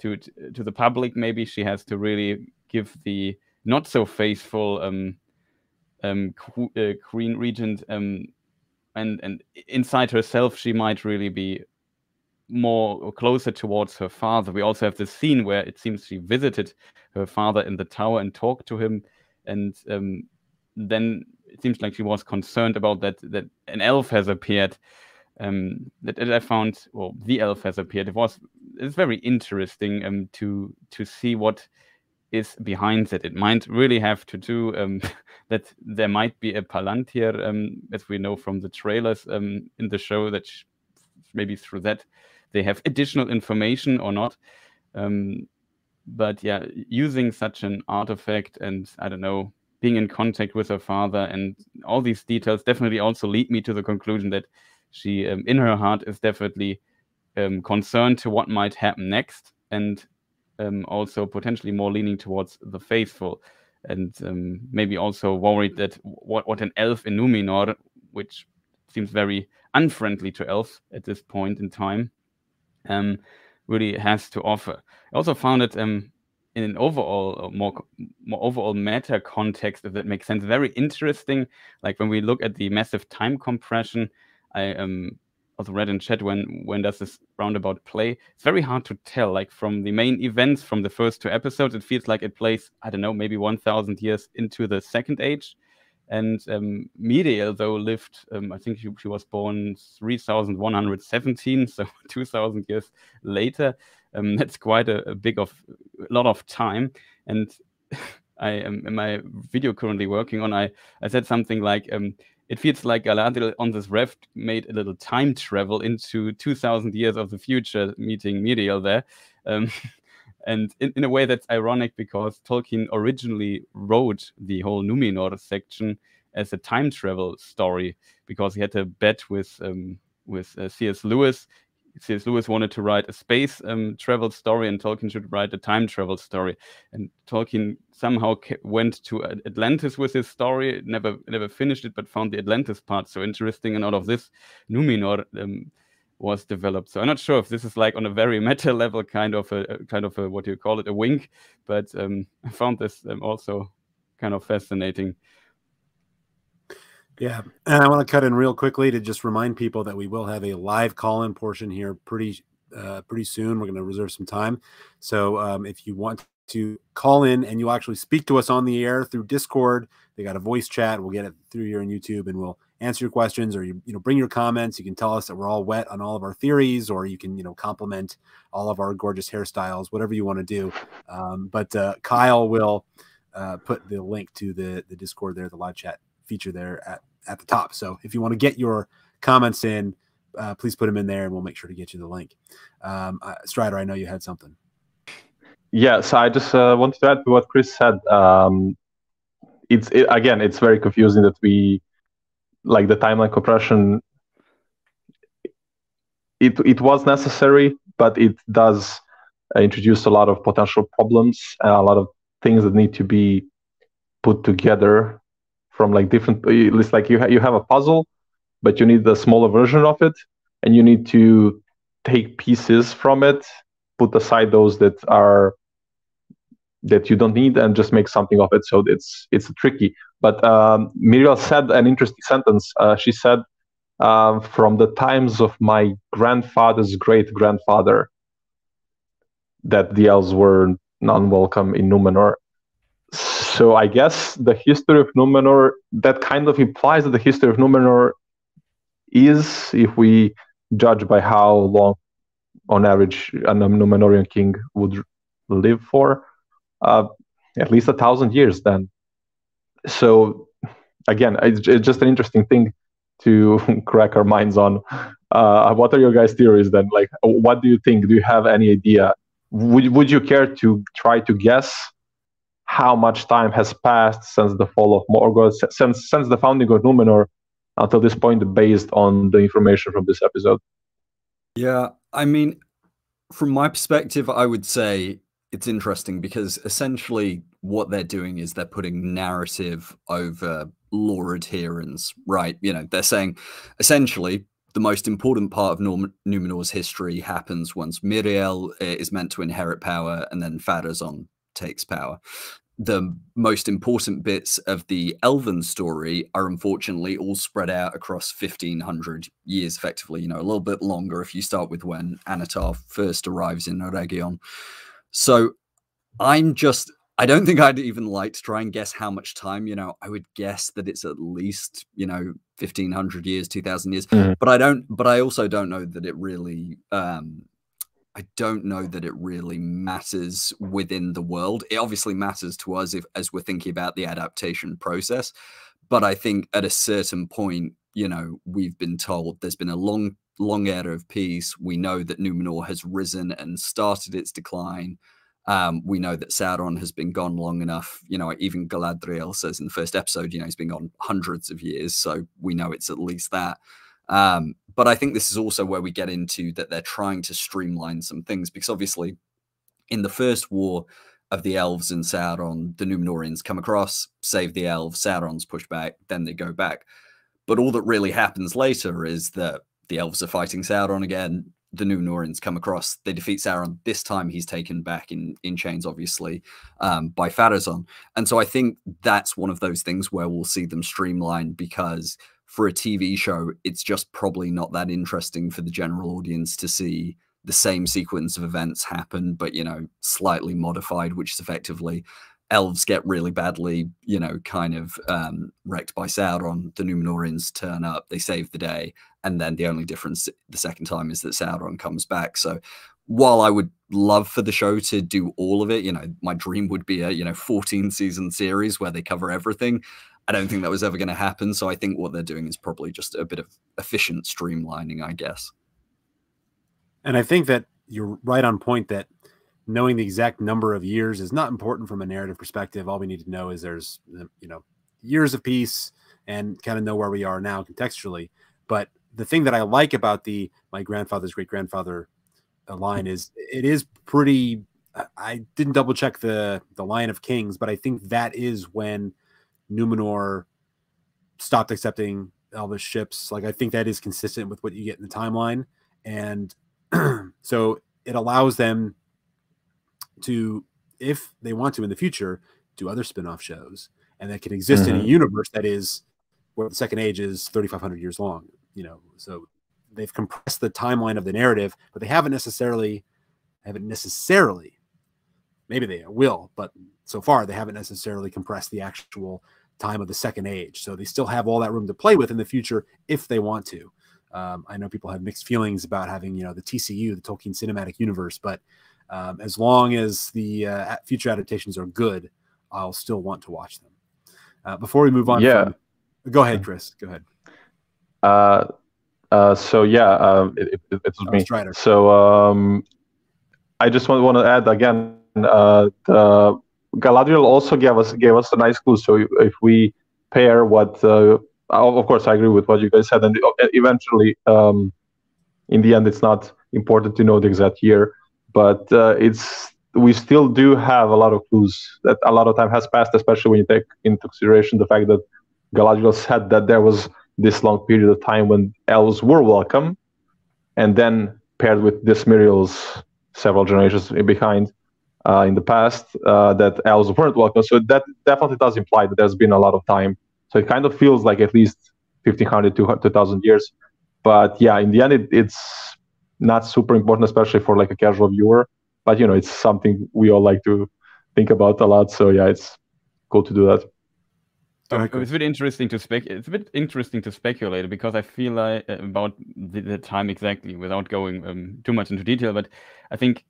to the public, maybe she has to really give the not so faithful Queen Regent, and inside herself, she might really be more or closer towards her father. We also have this scene where it seems she visited her father in the tower and talked to him, and then it seems like she was concerned about that an elf has appeared. The elf has appeared. It's very interesting to see what is behind it. It might really have to do that there might be a Palantir, as we know from the trailers in the show, that maybe through that they have additional information or not. But yeah, using such an artifact and, I don't know, being in contact with her father and all these details definitely also lead me to the conclusion that she, in her heart, is definitely concerned to what might happen next, and also potentially more leaning towards the faithful, and maybe also worried that what an elf in Númenor, which seems very unfriendly to elves at this point in time, really has to offer. I also found it in an overall, more overall meta context, if that makes sense, very interesting. Like when we look at the massive time compression, I also read in chat, when does this roundabout play? It's very hard to tell. Like from the main events from the first two episodes, it feels like it plays, I don't know, maybe 1,000 years into the Second Age. And Miriel, though, lived, I think she was born 3117, so 2,000 years later. That's quite a lot of time. And I am in my video currently working on, I said something like, it feels like Galadriel on this raft made a little time travel into 2,000 years of the future, meeting Miriel there. And in a way that's ironic, because Tolkien originally wrote the whole Númenor section as a time travel story, because he had a bet with C.S. Lewis. C.S. Lewis wanted to write a space travel story, and Tolkien should write a time travel story. And Tolkien somehow went to Atlantis with his story, never finished it, but found the Atlantis part so interesting. And out of this, Númenor was developed. So I'm not sure if this is like on a very meta level, kind of a, what do you call it, a wink, but I found this also kind of fascinating. Yeah, and I want to cut in real quickly to just remind people that we will have a live call-in portion here pretty soon. We're going to reserve some time. So if you want to call in and you actually speak to us on the air through Discord, they got a voice chat. We'll get it through here on YouTube, and we'll answer your questions, or you know, bring your comments. You can tell us that we're all wet on all of our theories, or you can compliment all of our gorgeous hairstyles, whatever you want to do. But Kyle will put the link to the Discord there, the live chat feature there at the top. So if you want to get your comments in, please put them in there, and we'll make sure to get you the link. Strider, I know you had something. Yeah, so I just wanted to add to what Chris said. Again, it's very confusing that we, like, the timeline compression, it was necessary, but it does introduce a lot of potential problems and a lot of things that need to be put together from like different, it's like you have a puzzle, but you need the smaller version of it, and you need to take pieces from it, put aside those that you don't need, and just make something of it. So it's tricky. But Miriel said an interesting sentence. She said, from the times of my grandfather's great-grandfather, that the elves were non-welcome in Númenor. So I guess the history of Númenor, that kind of implies that the history of Númenor is, if we judge by how long on average a Númenorian king would live for, at least 1,000 years then. So again, it's just an interesting thing to crack our minds on. What are your guys' theories then? Like, what do you think? Do you have any idea? Would you care to try to guess how much time has passed since the fall of Morgoth, since the founding of Númenor until this point, based on the information from this episode? Yeah, I mean, from my perspective, I would say it's interesting, because essentially what they're doing is they're putting narrative over lore adherence, right? You know, they're saying essentially the most important part of Númenor's history happens once Miriel is meant to inherit power and then Pharazôn takes power. The most important bits of the Elven story are unfortunately all spread out across 1,500 years, effectively, you know, a little bit longer if you start with when Annatar first arrives in Noregion. So I don't think I'd even like to try and guess how much time, you know. I would guess that it's at least, you know, 1,500 years, 2,000 years, but I also don't know that it really, I don't know that it really matters within the world. It obviously matters to us as we're thinking about the adaptation process. But I think at a certain point, you know, we've been told there's been a long long era of peace. We know that Númenor has risen and started its decline. We know that Sauron has been gone long enough. You know, even Galadriel says in the first episode, you know, he's been gone hundreds of years. So we know it's at least that. But I think this is also where we get into that they're trying to streamline some things, because obviously in the first war of the elves and Sauron, the Númenóreans come across, save the elves, Sauron's pushed back, then they go back. But all that really happens later is that the elves are fighting Sauron again, the Númenóreans come across, they defeat Sauron. This time he's taken back in chains, obviously, by Pharazôn. And so I think that's one of those things where we'll see them streamline, because for a TV show, it's just probably not that interesting for the general audience to see the same sequence of events happen, but, you know, slightly modified, which is effectively elves get really badly, you know, kind of wrecked by Sauron. The Númenóreans turn up, they save the day, and then the only difference the second time is that Sauron comes back. So while I would love for the show to do all of it, you know, my dream would be a, you know, 14-season series where they cover everything. I don't think that was ever going to happen. So I think what they're doing is probably just a bit of efficient streamlining, I guess. And I think that you're right on point that knowing the exact number of years is not important from a narrative perspective. All we need to know is there's, you know, years of peace and kind of know where we are now contextually. But the thing that I like about the my grandfather's great-grandfather line is it is pretty, I didn't double check the line of kings, but I think that is when Númenor stopped accepting Elvish ships. Like, I think that is consistent with what you get in the timeline. And so it allows them to, if they want to in the future, do other spin-off shows, and that can exist in a universe that is where the Second Age is 3,500 years long, you know. So they've compressed the timeline of the narrative, but they haven't necessarily, maybe they will, but so far they haven't necessarily compressed the actual time of the Second Age. So they still have all that room to play with in the future if they want to. I know people have mixed feelings about having, you know, the TCU, the Tolkien Cinematic Universe, but as long as the future adaptations are good, I'll still want to watch them. Before we move on, yeah, go ahead, Chris. Go ahead. It was me. So I just want to add again, Galadriel also gave us a nice clue. So if we pair what of course, I agree with what you guys said, and eventually, in the end, it's not important to know the exact year, but we still do have a lot of clues that a lot of time has passed, especially when you take into consideration the fact that Galadriel said that there was this long period of time when elves were welcome, and then paired with this Miriel's several generations behind in the past, that elves weren't welcome. So that definitely does imply that there's been a lot of time. So it kind of feels like at least 1,500 to 2,000 years. But yeah, in the end, it's not super important, especially for like a casual viewer. But, you know, it's something we all like to think about a lot. So yeah, it's cool to do that. It's a bit interesting to speculate, because I feel like about the time exactly, without going too much into detail. But I think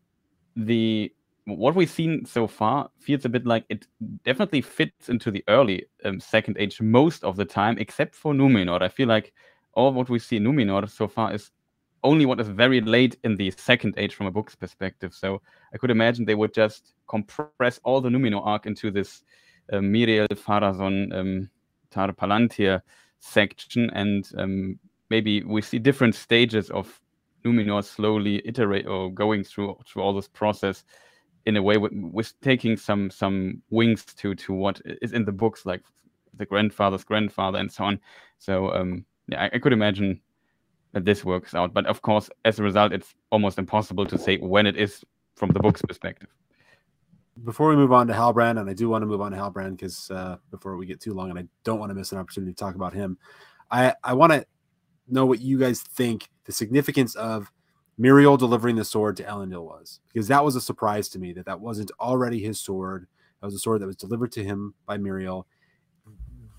what we've seen so far feels a bit like it definitely fits into the early Second Age most of the time, except for Númenor. I feel like all what we see in Númenor so far is only what is very late in the Second Age from a book's perspective. So I could imagine they would just compress all the Númenor arc into this Miriel, Pharazôn, Tar-Palantir section, and maybe we see different stages of Númenor slowly iterate or going through all this process, in a way, with taking some wings to what is in the books, like the grandfather's grandfather and so on. So yeah, I could imagine that this works out. But of course, as a result, it's almost impossible to say when it is from the book's perspective. Before we move on to Halbrand, and I do want to move on to Halbrand because before we get too long, and I don't want to miss an opportunity to talk about him, I want to know what you guys think the significance of Miriel delivering the sword to Elendil was, because that was a surprise to me that wasn't already his sword. That was a sword that was delivered to him by Miriel.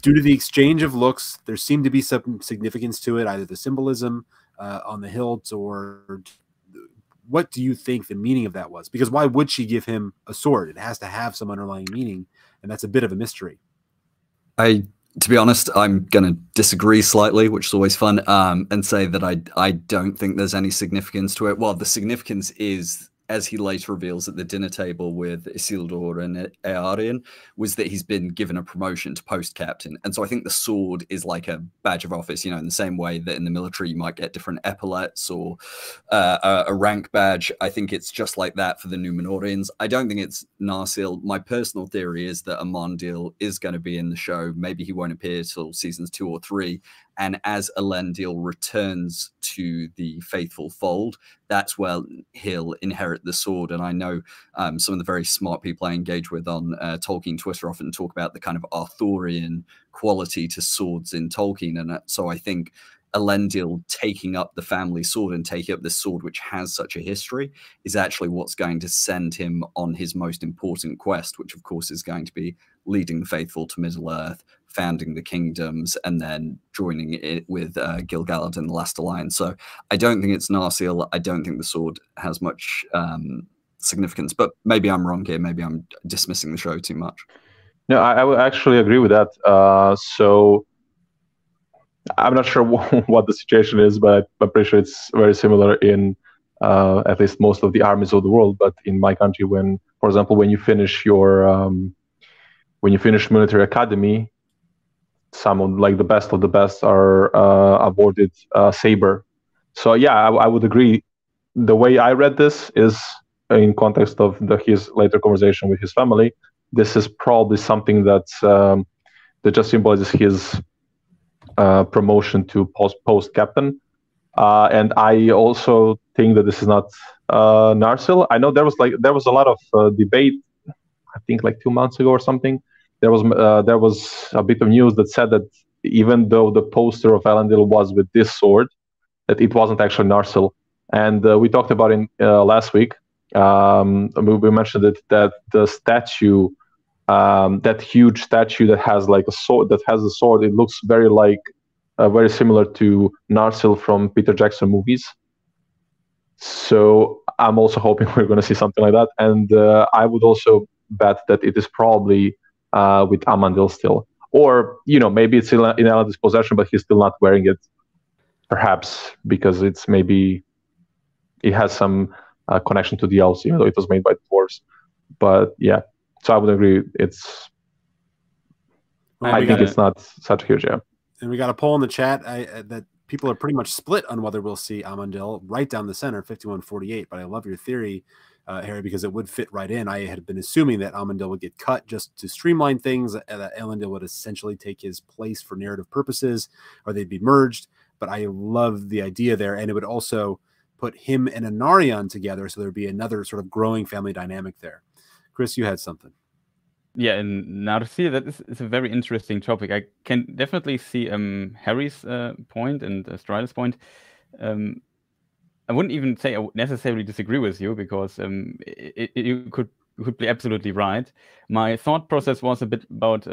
Due to the exchange of looks, there seemed to be some significance to it, either the symbolism on the hilt, or what do you think the meaning of that was? Because why would she give him a sword? It has to have some underlying meaning, and that's a bit of a mystery. I To be honest, I'm going to disagree slightly, which is always fun, and say that I don't think there's any significance to it. Well, the significance is, as he later reveals at the dinner table with Isildur and Eärien, was that he's been given a promotion to post-captain. And so I think the sword is like a badge of office, you know, in the same way that in the military you might get different epaulets or a rank badge. I think it's just like that for the Númenóreans. I don't think it's Narsil. My personal theory is that Amandil is going to be in the show. Maybe he won't appear till seasons 2 or 3. And as Elendil returns to the faithful fold, that's where he'll inherit the sword. And I know some of the very smart people I engage with on Tolkien Twitter often talk about the kind of Arthurian quality to swords in Tolkien. And so I think Elendil taking up the family sword and taking up this sword, which has such a history, is actually what's going to send him on his most important quest, which of course is going to be leading the faithful to Middle-earth, founding the kingdoms, and then joining it with Gil-galad and the Last Alliance. So I don't think it's Narsil. I don't think the sword has much significance, but maybe I'm wrong here. Maybe I'm dismissing the show too much. No, I would actually agree with that. So I'm not sure what the situation is, but I'm pretty sure it's very similar in at least most of the armies of the world. But in my country, when, for example, when you finish your when you finish military academy, some of like the best of the best are awarded saber. So yeah, I would agree. The way I read this is in context of his later conversation with his family. This is probably something that that just symbolizes his promotion to post captain. And I also think that this is not Narsil. I know there was a lot of debate. I think like 2 months ago or something, there was a bit of news that said that even though the poster of Elendil was with this sword, that it wasn't actually Narsil. And we talked about it last week. We mentioned it, that the statue, that huge statue that has like a sword, it looks very similar to Narsil from Peter Jackson movies. So I'm also hoping we're going to see something like that. And I would also bet that it is probably with Amandil still, or maybe it's in Elendil's possession, but he's still not wearing it, perhaps because it's maybe it has some connection to the elves, even though it was made by dwarves. But yeah, so I would agree. It's not such a huge. Yeah, and we got a poll in the chat that people are pretty much split on whether we'll see Amandil, right down the center, 51-48. But I love your theory, Harry, because it would fit right in. I had been assuming that Amandil would get cut just to streamline things, and that Elendil would essentially take his place for narrative purposes, or they'd be merged. But I love the idea there, and it would also put him and Anarion together, so there'd be another sort of growing family dynamic there. Chris, you had something. Yeah, and Narsil, that is a very interesting topic. I can definitely see Harry's point and Strider's point. I wouldn't even say I would necessarily disagree with you, because you could be absolutely right. My thought process was a bit about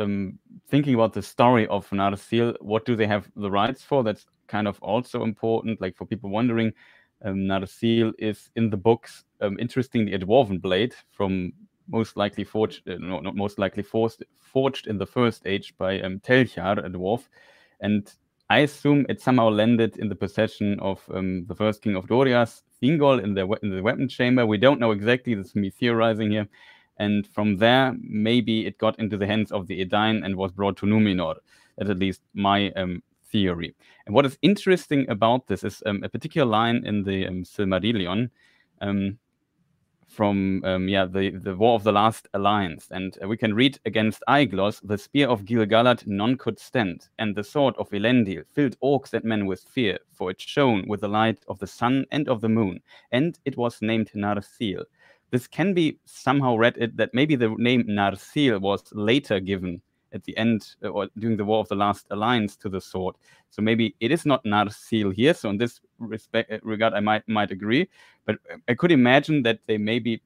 thinking about the story of Narsil. What do they have the rights for? That's kind of also important, like for people wondering. Narsil is in the books, interestingly, a dwarven blade from forged in the First Age by Telchar, a dwarf, and I assume it somehow landed in the possession of the first king of Doriath, Thingol, in the weapon chamber. We don't know exactly. This is me theorizing here. And from there, maybe it got into the hands of the Eärien and was brought to Númenor. That's at least my theory. And what is interesting about this is a particular line in the Silmarillion from the War of the Last Alliance. And we can read against Aiglos, the spear of Gil-galad none could stand, and the sword of Elendil filled orcs and men with fear, for it shone with the light of the sun and of the moon, and it was named Narsil. This can be somehow read it that maybe the name Narsil was later given at the end or during the War of the Last Alliance to the sword. So maybe it is not Narsil here. So in this regard, I might agree, but I could imagine that they maybe,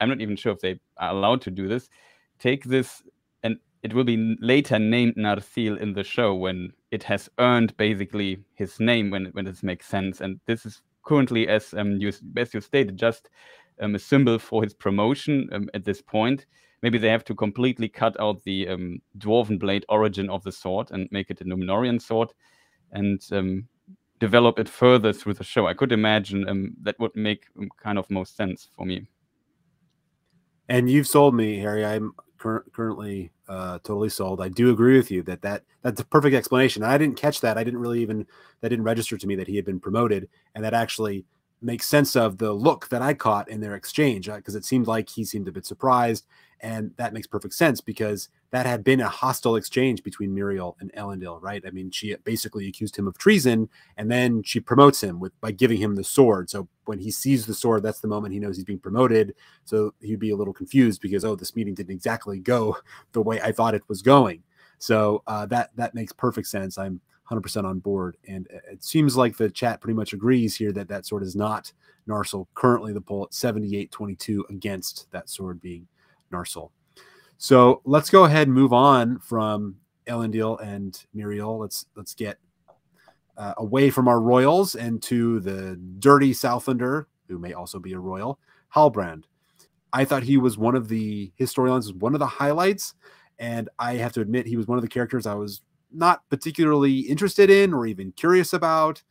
I'm not even sure if they are allowed to do this, take this, and it will be later named Narsil in the show when it has earned basically his name, when this makes sense. And this is currently, as you stated, just a symbol for his promotion at this point. Maybe they have to completely cut out the Dwarven blade origin of the sword and make it a Númenórean sword and develop it further through the show. I could imagine that would make kind of most sense for me. And you've sold me, Harry. I'm currently totally sold. I do agree with you that, that's a perfect explanation. I didn't catch that. I didn't really even, that didn't register to me that he had been promoted. And that actually makes sense of the look that I caught in their exchange, because it seemed like he seemed a bit surprised. And that makes perfect sense because that had been a hostile exchange between Muriel and Elendil, right? I mean, she basically accused him of treason, and then she promotes him with, by giving him the sword. So when he sees the sword, that's the moment he knows he's being promoted. So he'd be a little confused because, oh, this meeting didn't exactly go the way I thought it was going. So that makes perfect sense. I'm 100% on board. And it seems like the chat pretty much agrees here that that sword is not Narsil. Currently, the poll at 78-22 against that sword being Narsil. So let's go ahead and move on from Elendil and Muriel. Let's get away from our royals and to the dirty Southlander, who may also be a royal, Halbrand. I thought he was one of the, his storylines was one of the highlights. And I have to admit, he was one of the characters I was not particularly interested in or even curious about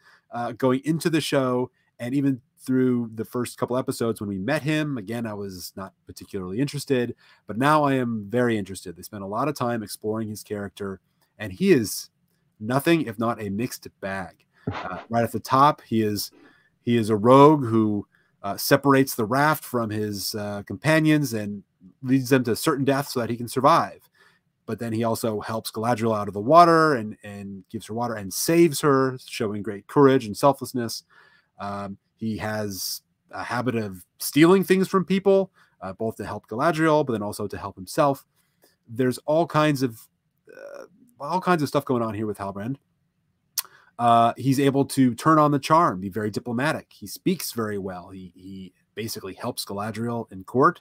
going into the show. And even through the first couple episodes when we met him, again, I was not particularly interested, but now I am very interested. They spent a lot of time exploring his character, and he is nothing if not a mixed bag. Right at the top, he is a rogue who separates the raft from his companions and leads them to certain death so that he can survive. But then he also helps Galadriel out of the water and gives her water and saves her, showing great courage and selflessness. He has a habit of stealing things from people, both to help Galadriel, but then also to help himself. There's all kinds of stuff going on here with Halbrand. He's able to turn on the charm, be very diplomatic. He speaks very well. He basically helps Galadriel in court.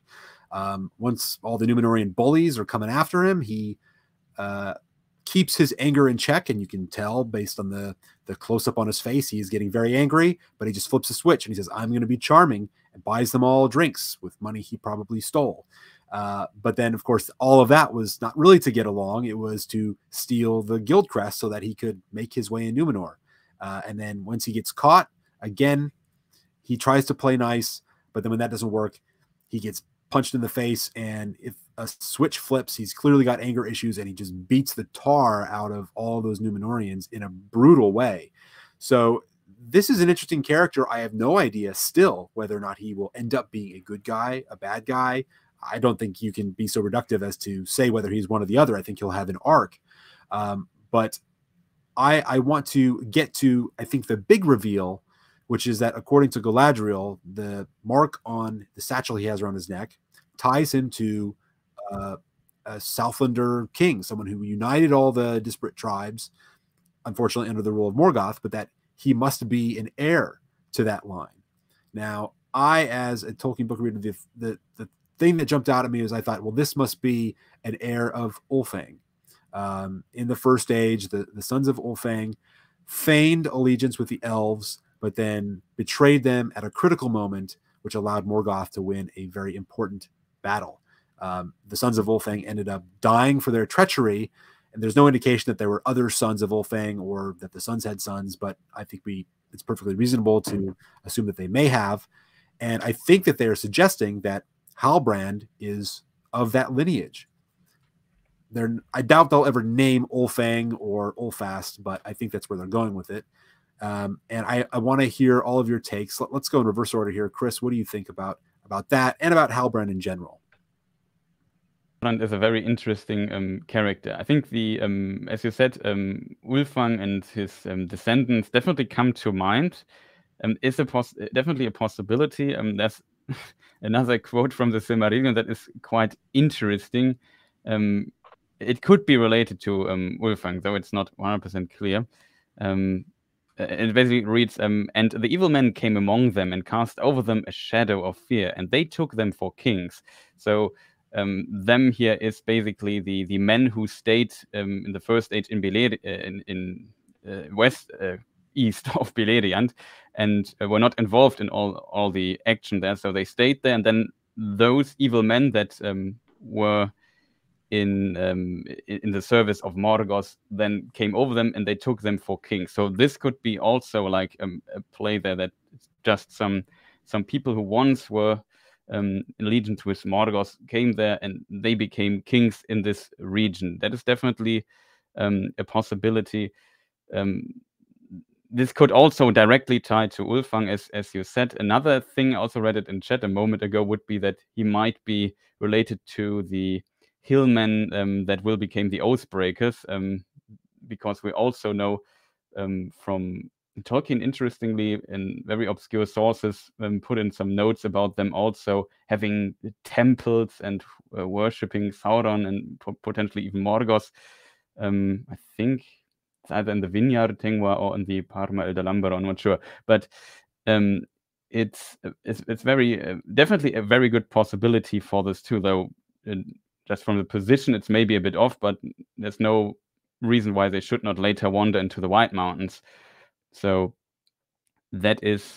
Once all the Númenórean bullies are coming after him, he keeps his anger in check, and you can tell based on the close-up on his face, he is getting very angry, but he just flips a switch and he says, I'm going to be charming, and buys them all drinks with money he probably stole. But then, of course, all of that was not really to get along. It was to steal the guild crest so that he could make his way in Númenor. And then once he gets caught, again, he tries to play nice, but then when that doesn't work, he gets punched in the face, and if a switch flips, he's clearly got anger issues, and he just beats the tar out of all those Númenóreans in a brutal way. So this is an interesting character. I have no idea still whether or not he will end up being a good guy, a bad guy. I don't think you can be so reductive as to say whether he's one or the other. I think he'll have an arc. But I want to get to, I think, the big reveal, which is that according to Galadriel, the mark on the satchel he has around his neck ties him to a Southlander king, someone who united all the disparate tribes, unfortunately under the rule of Morgoth, but that he must be an heir to that line. Now, I, as a Tolkien book reader, the thing that jumped out at me was I thought, well, this must be an heir of Ulfang. In the First Age, the sons of Ulfang feigned allegiance with the elves, but then betrayed them at a critical moment, which allowed Morgoth to win a very important battle. The sons of Ulfang ended up dying for their treachery, and there's no indication that there were other sons of Ulfang or that the sons had sons, but I think it's perfectly reasonable to assume that they may have. And I think that they are suggesting that Halbrand is of that lineage. I doubt they'll ever name Ulfang or Ulfast, but I think that's where they're going with it. And I want to hear all of your takes. Let's go in reverse order here. Chris, what do you think about that and about Halbrand in general? Halbrand is a very interesting character. I think as you said, Ulfang and his descendants definitely come to mind. Is definitely a possibility. That's another quote from the Silmarillion that is quite interesting. It could be related to Ulfang, though it's not 100% clear. It basically reads, and the evil men came among them and cast over them a shadow of fear, and they took them for kings. So them here is basically the men who stayed in the First Age in Beleriand, east of Beleriand, and were not involved in all the action there. So they stayed there, and then those evil men that were in the service of Morgoth then came over them and they took them for kings. So this could be also like a play there that just some people who once were allegiance with Morgoth came there and they became kings in this region. That is definitely a possibility. This could also directly tie to Ulfang, as you said. Another thing, I also read it in chat a moment ago, would be that he might be related to the hillmen that will become the Oathbreakers, because we also know from Tolkien, interestingly, in very obscure sources, put in some notes about them also having temples and worshipping Sauron and potentially even Morgoth. I think it's either in the Vineyard Tengwar or in the Parma El Dalambra, I'm not sure. But it's very definitely a very good possibility for this too, though just from the position it's maybe a bit off, but there's no reason why they should not later wander into the White Mountains. So that is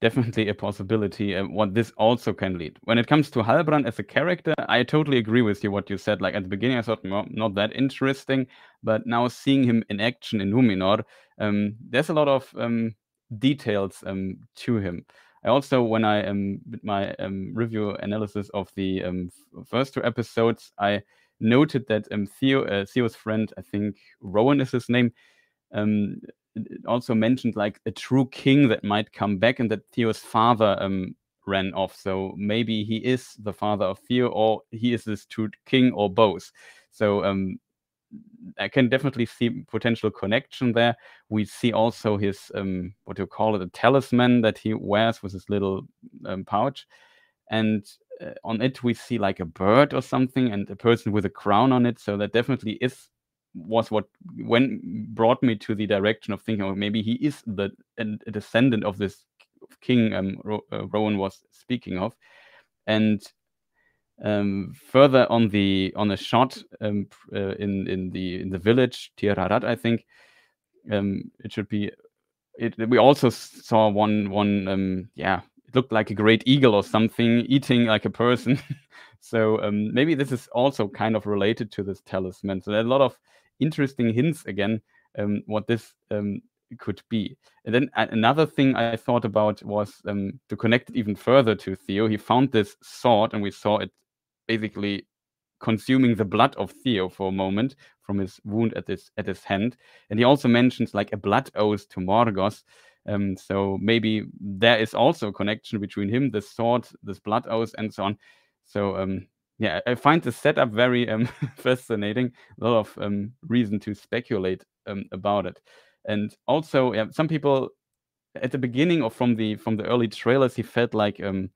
definitely a possibility, what this also can lead. When it comes to Halbrand as a character, I totally agree with you what you said. Like at the beginning, I thought, well, not that interesting, but now seeing him in action in Númenor, there's a lot of details to him. I also, when I did my review analysis of the first two episodes, I noted that Theo's friend, I think Rowan is his name, it also mentioned like a true king that might come back and that Theo's father ran off. So maybe he is the father of Theo, or he is this true king, or both. So I can definitely see potential connection there. We see also his, what you call it, a talisman that he wears with his little pouch. And on it, we see like a bird or something and a person with a crown on it. So that definitely is was what brought me to the direction of thinking, oh, maybe he is a descendant of this king Rowan was speaking of. And further on a shot in the village Tir-Harat, I think it should be. We also saw one yeah, it looked like a great eagle or something eating like a person. So maybe this is also kind of related to this talisman. So there are a lot of interesting hints again, what this could be. And then another thing I thought about was to connect it even further to Theo. He found this sword and we saw it basically consuming the blood of Theo for a moment from his wound at his hand. And he also mentions like a blood oath to Morgoth. So maybe there is also a connection between him, the sword, this blood oath, and so on. So yeah, I find the setup very fascinating. A lot of reason to speculate about it. And also, yeah, some people at the beginning or from the early trailers, he felt like an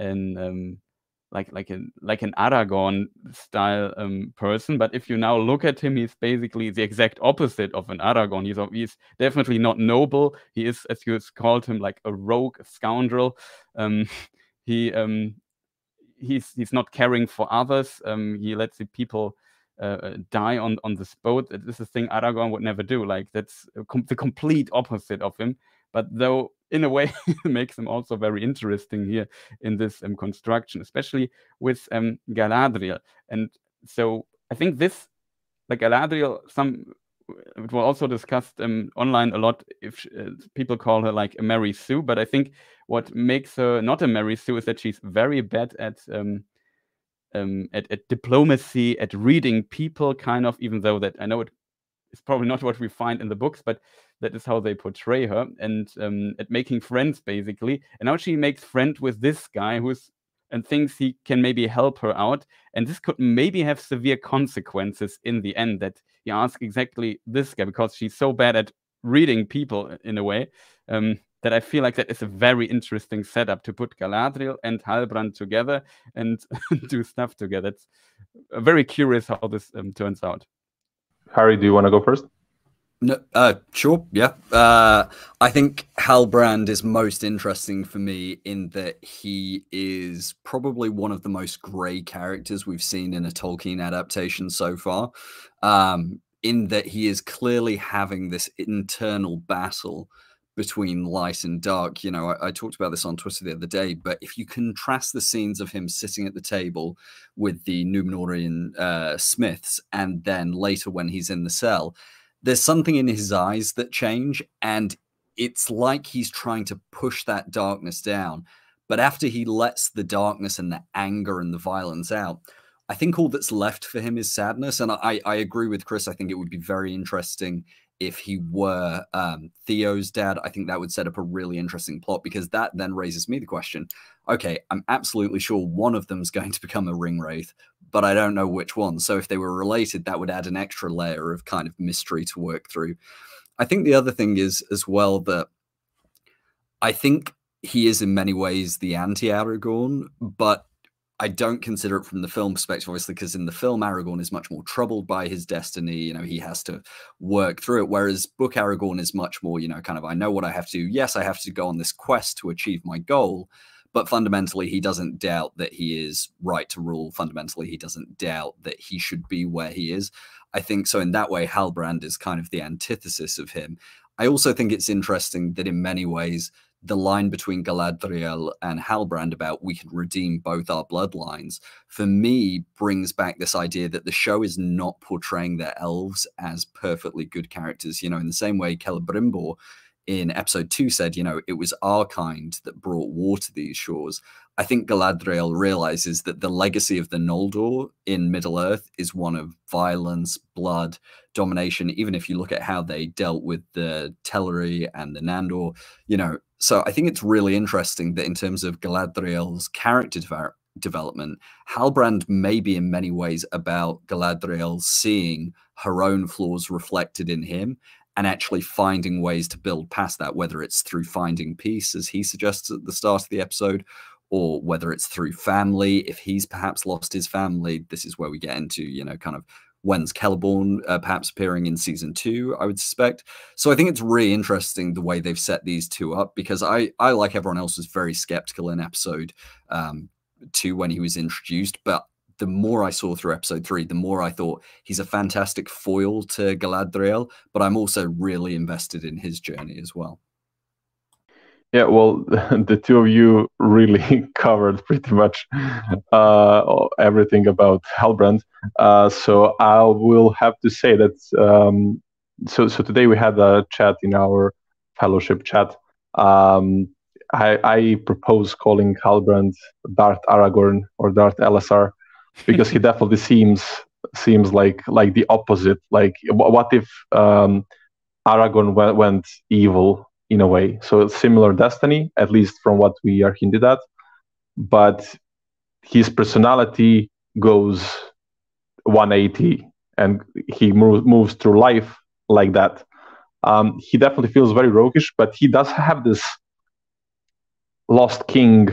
Aragorn style person. But if you now look at him, he's basically the exact opposite of an Aragorn. He's definitely not noble. He is, as you called him, like a rogue, a scoundrel. He's not caring for others. He lets the people die on this boat. This is a thing Aragorn would never do. Like that's the complete opposite of him. But though, in a way, it makes him also very interesting here in this construction, especially with Galadriel. And so I think this, like Galadriel, it was also discussed online a lot. If people call her like a Mary Sue, but I think what makes her not a Mary Sue is that she's very bad at diplomacy, at reading people, kind of. Even though that I know it is probably not what we find in the books, but that is how they portray her, and at making friends basically. And now she makes friends with this guy and thinks he can maybe help her out. And this could maybe have severe consequences in the end, that you ask exactly this guy, because she's so bad at reading people in a way, that I feel like that is a very interesting setup to put Galadriel and Halbrand together and do stuff together. It's very curious how this turns out. Harry, do you want to go first? No, sure, yeah. I think Halbrand is most interesting for me in that he is probably one of the most grey characters we've seen in a Tolkien adaptation so far, in that he is clearly having this internal battle between light and dark. You know, I talked about this on Twitter the other day, but if you contrast the scenes of him sitting at the table with the Númenórean smiths, and then later when he's in the cell, there's something in his eyes that change, and it's like he's trying to push that darkness down. But after he lets the darkness and the anger and the violence out, I think all that's left for him is sadness. And I agree with Chris. I think it would be very interesting if he were Theo's dad. I think that would set up a really interesting plot, because that then raises me the question, okay, I'm absolutely sure one of them's going to become a ring wraith, but I don't know which one. So if they were related, that would add an extra layer of kind of mystery to work through. I think the other thing is as well that I think he is in many ways the anti-Aragorn, but I don't consider it from the film perspective, obviously, because in the film, Aragorn is much more troubled by his destiny. You know, he has to work through it. Whereas book Aragorn is much more, you know, kind of, I know what I have to do. Yes, I have to go on this quest to achieve my goal. But fundamentally, he doesn't doubt that he is right to rule. Fundamentally, he doesn't doubt that he should be where he is. I think so. In that way, Halbrand is kind of the antithesis of him. I also think it's interesting that in many ways, the line between Galadriel and Halbrand about we can redeem both our bloodlines, for me, brings back this idea that the show is not portraying their elves as perfectly good characters. You know, in the same way Celebrimbor in episode 2 said, you know, it was our kind that brought war to these shores. I think Galadriel realizes that the legacy of the Noldor in Middle-earth is one of violence, blood, domination, even if you look at how they dealt with the Teleri and the Nandor, you know. So I think it's really interesting that in terms of Galadriel's character development, Halbrand may be in many ways about Galadriel seeing her own flaws reflected in him and actually finding ways to build past that, whether it's through finding peace, as he suggests at the start of the episode, or whether it's through family. If he's perhaps lost his family, this is where we get into, you know, kind of when's Celeborn perhaps appearing in season 2, I would suspect. So I think it's really interesting the way they've set these two up, because I like everyone else, was very skeptical in episode 2 when he was introduced. But the more I saw through episode 3, the more I thought he's a fantastic foil to Galadriel, but I'm also really invested in his journey as well. Yeah, well, the two of you really covered pretty much everything about Halbrand. So I will have to say that, so today we had a chat in our fellowship chat. I propose calling Halbrand Darth Aragorn or Darth Elessar, because he definitely seems like the opposite. Like, what if Aragorn went evil? In a way, so it's similar destiny, at least from what we are hinted at, but his personality goes 180 and he moves through life like that. He definitely feels very roguish, but he does have this lost king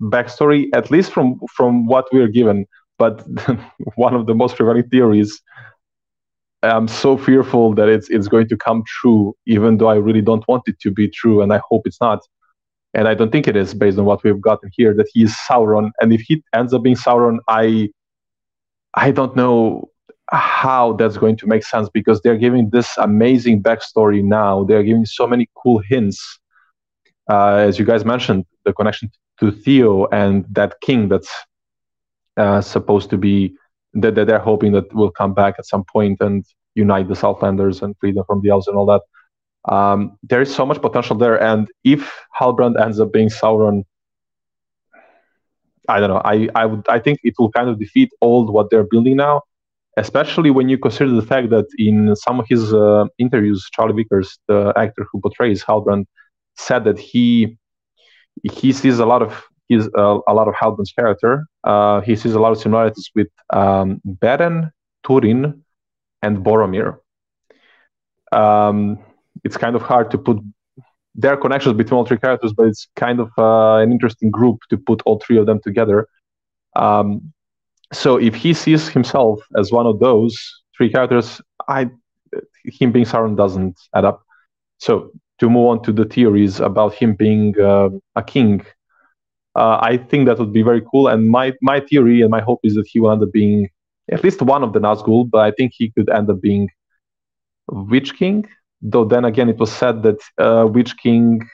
backstory, at least from what we are given. But one of the most prevailing theories, I'm so fearful that it's going to come true, even though I really don't want it to be true, and I hope it's not. And I don't think it is, based on what we've gotten here, that he is Sauron. And if he ends up being Sauron, I don't know how that's going to make sense, because they're giving this amazing backstory now. They're giving so many cool hints. As you guys mentioned, the connection to Theo and that king that's supposed to be, that they're hoping that will come back at some point and unite the Southlanders and freedom from the elves and all that. There is so much potential there, and if Halbrand ends up being Sauron, I don't know. I think it will kind of defeat all what they're building now, especially when you consider the fact that in some of his interviews, Charlie Vickers, the actor who portrays Halbrand, said that he sees a lot of Halbrand's character. He sees a lot of similarities with Beren, Túrin, and Boromir. It's kind of hard to put their connections between all three characters, but it's kind of an interesting group to put all three of them together. So if he sees himself as one of those three characters, him being Sauron doesn't add up. So to move on to the theories about him being a king, I think that would be very cool, and my theory and my hope is that he will end up being at least one of the Nazgul, but I think he could end up being Witch King, Though then again, it was said that Witch King,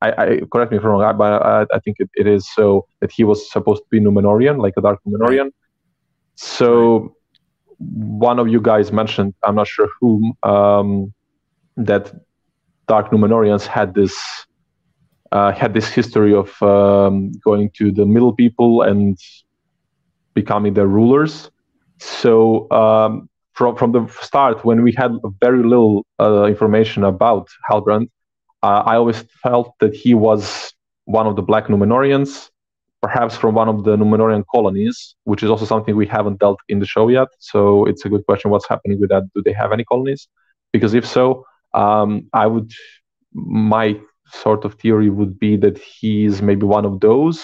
I correct me if I'm wrong, but I think it is so that he was supposed to be Númenórean, like a dark Númenórean. So one of you guys mentioned, I'm not sure whom, that dark Númenóreans had this history of going to the Middle People and becoming their rulers. So from the start, when we had very little information about Halbrand, I always felt that he was one of the Black Númenóreans, perhaps from one of the Númenórean colonies, which is also something we haven't dealt in the show yet. So it's a good question, what's happening with that? Do they have any colonies? Because if so, my sort of theory would be that he is maybe one of those.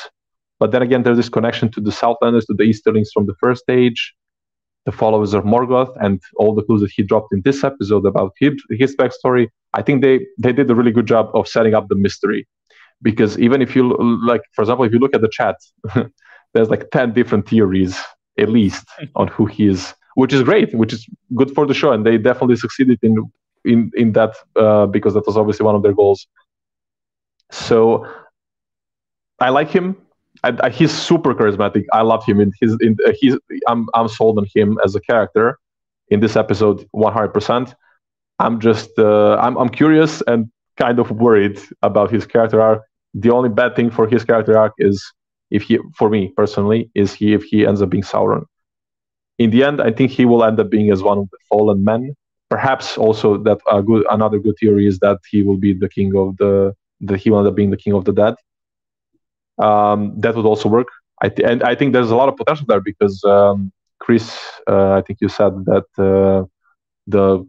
But then again, there's this connection to the Southlanders, to the Easterlings from the first age, the followers of Morgoth, and all the clues that he dropped in this episode about his backstory. I think they did a really good job of setting up the mystery. Because even if you, like, for example, if you look at the chat, there's like 10 different theories, at least, on who he is, which is great, which is good for the show. And they definitely succeeded in that, because that was obviously one of their goals. So I like him. He's super charismatic. I love him. I'm sold on him as a character in this episode 100%. I'm just I'm curious and kind of worried about his character arc. The only bad thing for his character arc is if he ends up being Sauron. In the end, I think he will end up being as one of the fallen men. Perhaps also that another good theory is that he will be the king of he will end up being the king of the dead. That would also work. And I think there's a lot of potential there because Chris, I think you said that there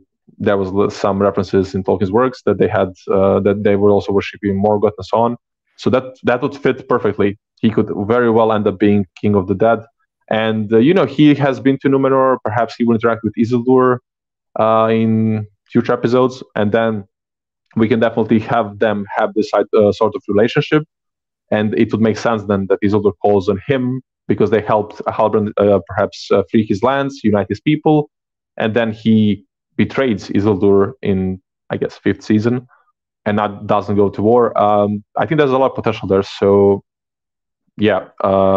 was some references in Tolkien's works that they had that they were also worshiping Morgoth and so on. So that would fit perfectly. He could very well end up being king of the dead. And he has been to Númenor. Perhaps he will interact with Isildur in future episodes, and then we can definitely have them have this sort of relationship. And it would make sense then that Isildur calls on him because they helped Halbrand perhaps free his lands, unite his people, and then he betrays Isildur in, I guess, 5th season, and that doesn't go to war. I think there's a lot of potential there. So, yeah,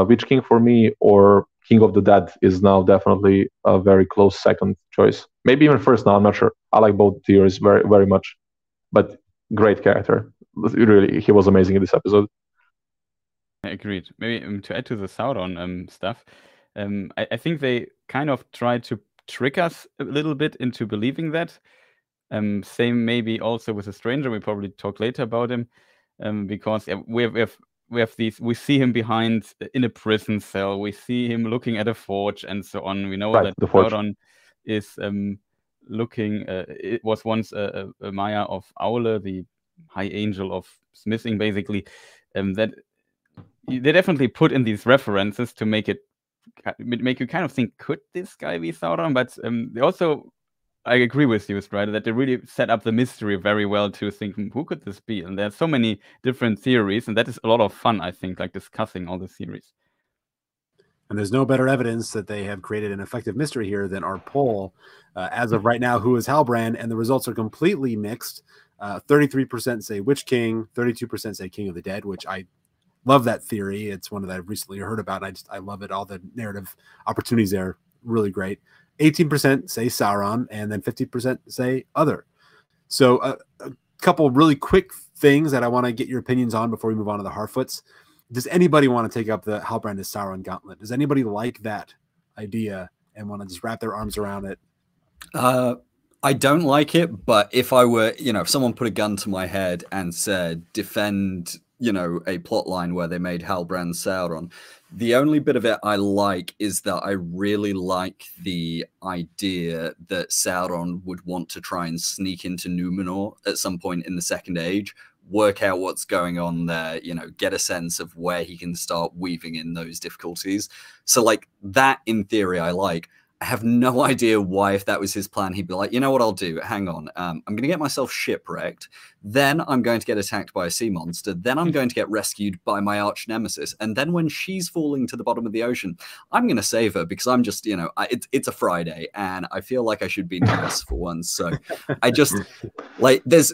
Witch King for me or King of the Dead is now definitely a very close second choice. Maybe even first now, I'm not sure. I like both theories very, very much. But great character. Really, he was amazing in this episode. Agreed. Maybe to add to the Sauron stuff, I think they kind of tried to trick us a little bit into believing that. Same maybe also with the stranger. We probably talk later about him because we see him behind in a prison cell. We see him looking at a forge and so on. We know that Sauron is looking. It was once a Maya of Aule, the high angel of smithing, basically. That. They definitely put in these references to make you kind of think, could this guy be Sauron? But they also, I agree with you, Strider, that they really set up the mystery very well to think, who could this be? And there's so many different theories, and that is a lot of fun, I think, like discussing all the theories. And there's no better evidence that they have created an effective mystery here than our poll. As of right now, who is Halbrand? And the results are completely mixed. 33% say Witch King, 32% say King of the Dead, which I love that theory. It's one that I've recently heard about. And I love it. All the narrative opportunities there. Really great. 18% say Sauron, and then 50% say other. So a couple really quick things that I want to get your opinions on before we move on to the Harfoots. Does anybody want to take up the Halbrand as Sauron gauntlet? Does anybody like that idea and want to just wrap their arms around it? I don't like it, but if I were, if someone put a gun to my head and said, defend a plot line where they made Halbrand Sauron. The only bit of it I like is that I really like the idea that Sauron would want to try and sneak into Númenor at some point in the Second Age, work out what's going on there, get a sense of where he can start weaving in those difficulties. So, like, that in theory I like. I have no idea why, if that was his plan, he'd be like, you know what I'll do? Hang on. I'm going to get myself shipwrecked. Then I'm going to get attacked by a sea monster. Then I'm going to get rescued by my arch nemesis. And then when she's falling to the bottom of the ocean, I'm going to save her because I'm just, you know, it's a Friday and I feel like I should be nice for once. So I just, like, there's,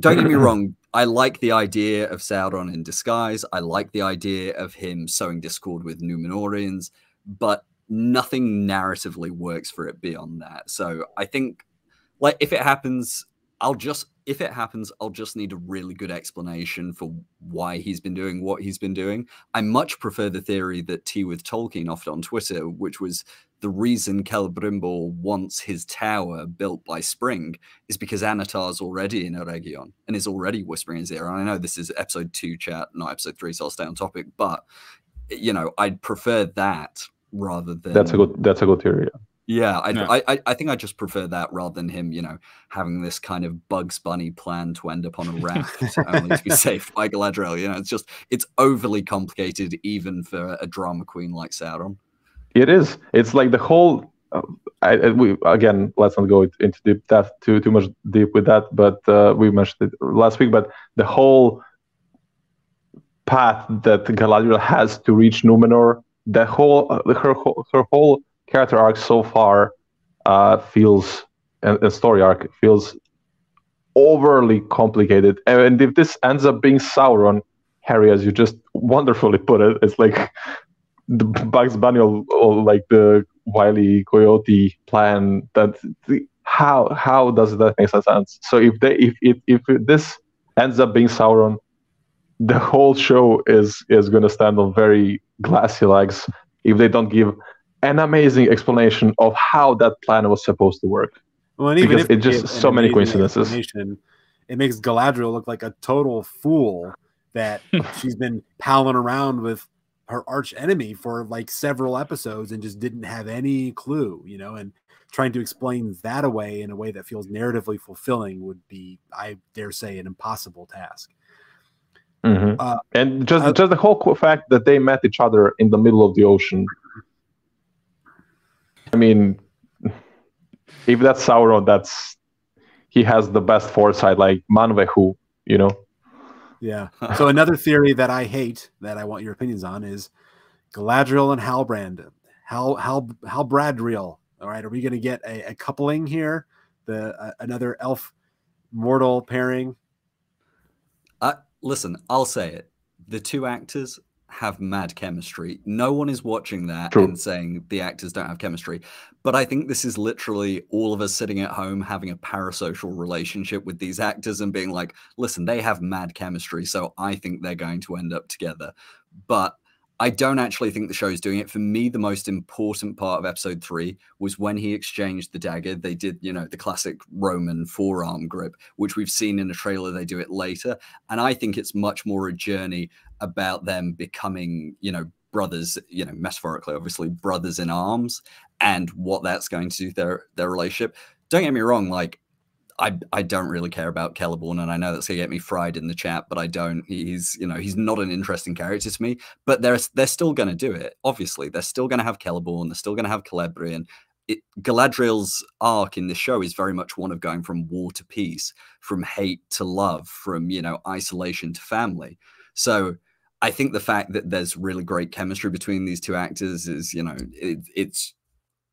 don't get me wrong. I like the idea of Sauron in disguise. I like the idea of him sowing discord with Númenóreans, but nothing narratively works for it beyond that. So I think, like, if it happens, I'll just need a really good explanation for why he's been doing what he's been doing. I much prefer the theory that Tea with Tolkien offered on Twitter, which was the reason Celebrimbor wants his tower built by spring is because Anatar's already in Eärien and is already whispering in his ear. And I know this is episode 2 chat, not episode 3, so I'll stay on topic, but, you know, I'd prefer that rather than... That's a good theory. Yeah, I think I just prefer that rather than him, you know, having this kind of Bugs Bunny plan to end up on a raft only to be saved by Galadriel. You know, it's just, it's overly complicated even for a drama queen like Sauron. It is. It's like the whole. Again, let's not go into deep that too much deep with that, but we mentioned it last week. But the whole path that Galadriel has to reach Númenor, the whole her whole character arc so far feels, and story arc feels overly complicated. And if this ends up being Sauron, Harry, as you just wonderfully put it, it's like the Bugs Bunny or like the Wile E. Coyote plan. That how does that make sense? So if this ends up being Sauron, the whole show is going to stand on very glassy legs if they don't give an amazing explanation of how that plan was supposed to work. Well, and even if it's just so many coincidences, it makes Galadriel look like a total fool that she's been palling around with her arch enemy for like several episodes and just didn't have any clue, you know, and trying to explain that away in a way that feels narratively fulfilling would be, I dare say, an impossible task. Mm-hmm. And just the whole fact that they met each other in the middle of the ocean. I mean, if that's Sauron, he has the best foresight, like Manwehu, you know? Yeah. So another theory that I hate, that I want your opinions on, is Galadriel and Halbrand. Halbradriel. All right, are we going to get a coupling here? Another elf mortal pairing? Listen, I'll say it. The two actors have mad chemistry. No one is watching that True. And saying the actors don't have chemistry. But I think this is literally all of us sitting at home having a parasocial relationship with these actors and being like, listen, they have mad chemistry, so I think they're going to end up together. But I don't actually think the show's doing it. For me, the most important part of episode 3 was when he exchanged the dagger. They did, you know, the classic Roman forearm grip, which we've seen in a trailer. They do it later. And I think it's much more a journey about them becoming, you know, brothers, you know, metaphorically, obviously, brothers in arms, and what that's going to do to their relationship. Don't get me wrong, like, I don't really care about Celeborn, and I know that's going to get me fried in the chat, but I don't. He's not an interesting character to me, but they're still going to do it. Obviously, they're still going to have Celeborn. They're still going to have Celebrian. Galadriel's arc in the show is very much one of going from war to peace, from hate to love, from, you know, isolation to family. So I think the fact that there's really great chemistry between these two actors is, you know,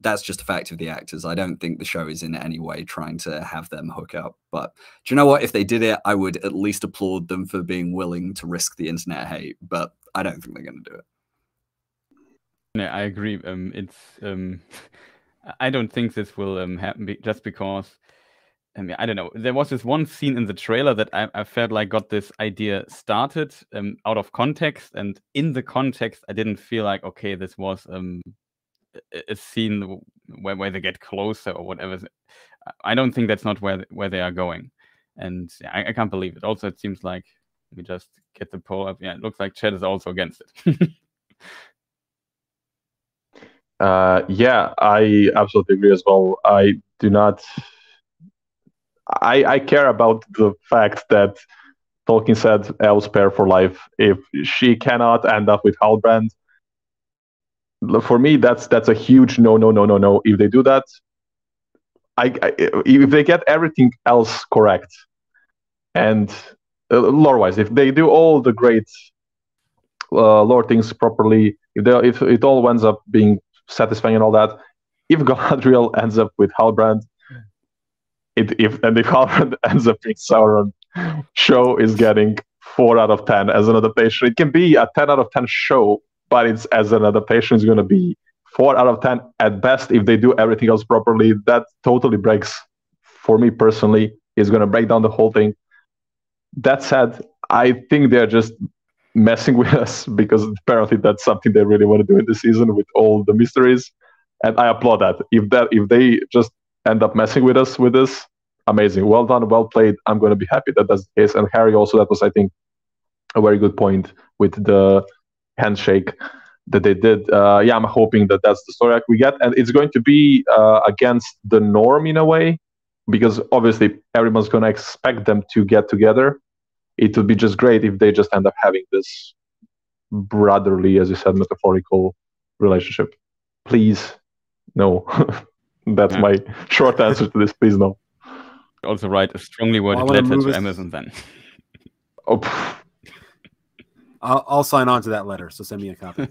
that's just a fact of the actors. I don't think the show is in any way trying to have them hook up. But do you know what? If they did it, I would at least applaud them for being willing to risk the internet hate. But I don't think they're going to do it. No, I agree. I don't think this will happen just because. I mean, I don't know. There was this one scene in the trailer that I felt like got this idea started out of context, and in the context, I didn't feel like, okay, this was. A scene where they get closer or whatever. I don't think that's not where they are going, and I can't believe it. Also, it seems like we just get the poll up. Yeah, it looks like Chad is also against it. Yeah, I absolutely agree as well. I do not. I care about the fact that Tolkien said elves pair for life. If she cannot end up with Halbrand, for me, that's a huge no. If they do that, if they get everything else correct, and lore-wise, if they do all the great lore things properly, if it all ends up being satisfying and all that, if Galadriel ends up with Halbrand, if Halbrand ends up with Sauron, show is getting 4 out of 10 as an adaptation. It can be a 10 out of 10 show, but it's as an adaptation is going to be 4 out of 10 at best if they do everything else properly. That totally breaks, for me personally, is going to break down the whole thing. That said, I think they're just messing with us because apparently that's something they really want to do in the season with all the mysteries, and I applaud that. If they just end up messing with us with this, amazing, well done, well played. I'm going to be happy that that's the case. And Harry also, that was, I think, a very good point with the handshake that they did. Yeah, I'm hoping that that's the story we get, and it's going to be against the norm in a way, because obviously everyone's going to expect them to get together. It would be just great if they just end up having this brotherly, as you said, metaphorical relationship. Please, no. That's my short answer to this. Please, no. Also write a strongly worded letter to Amazon then. Oh, I'll sign on to that letter, so send me a copy.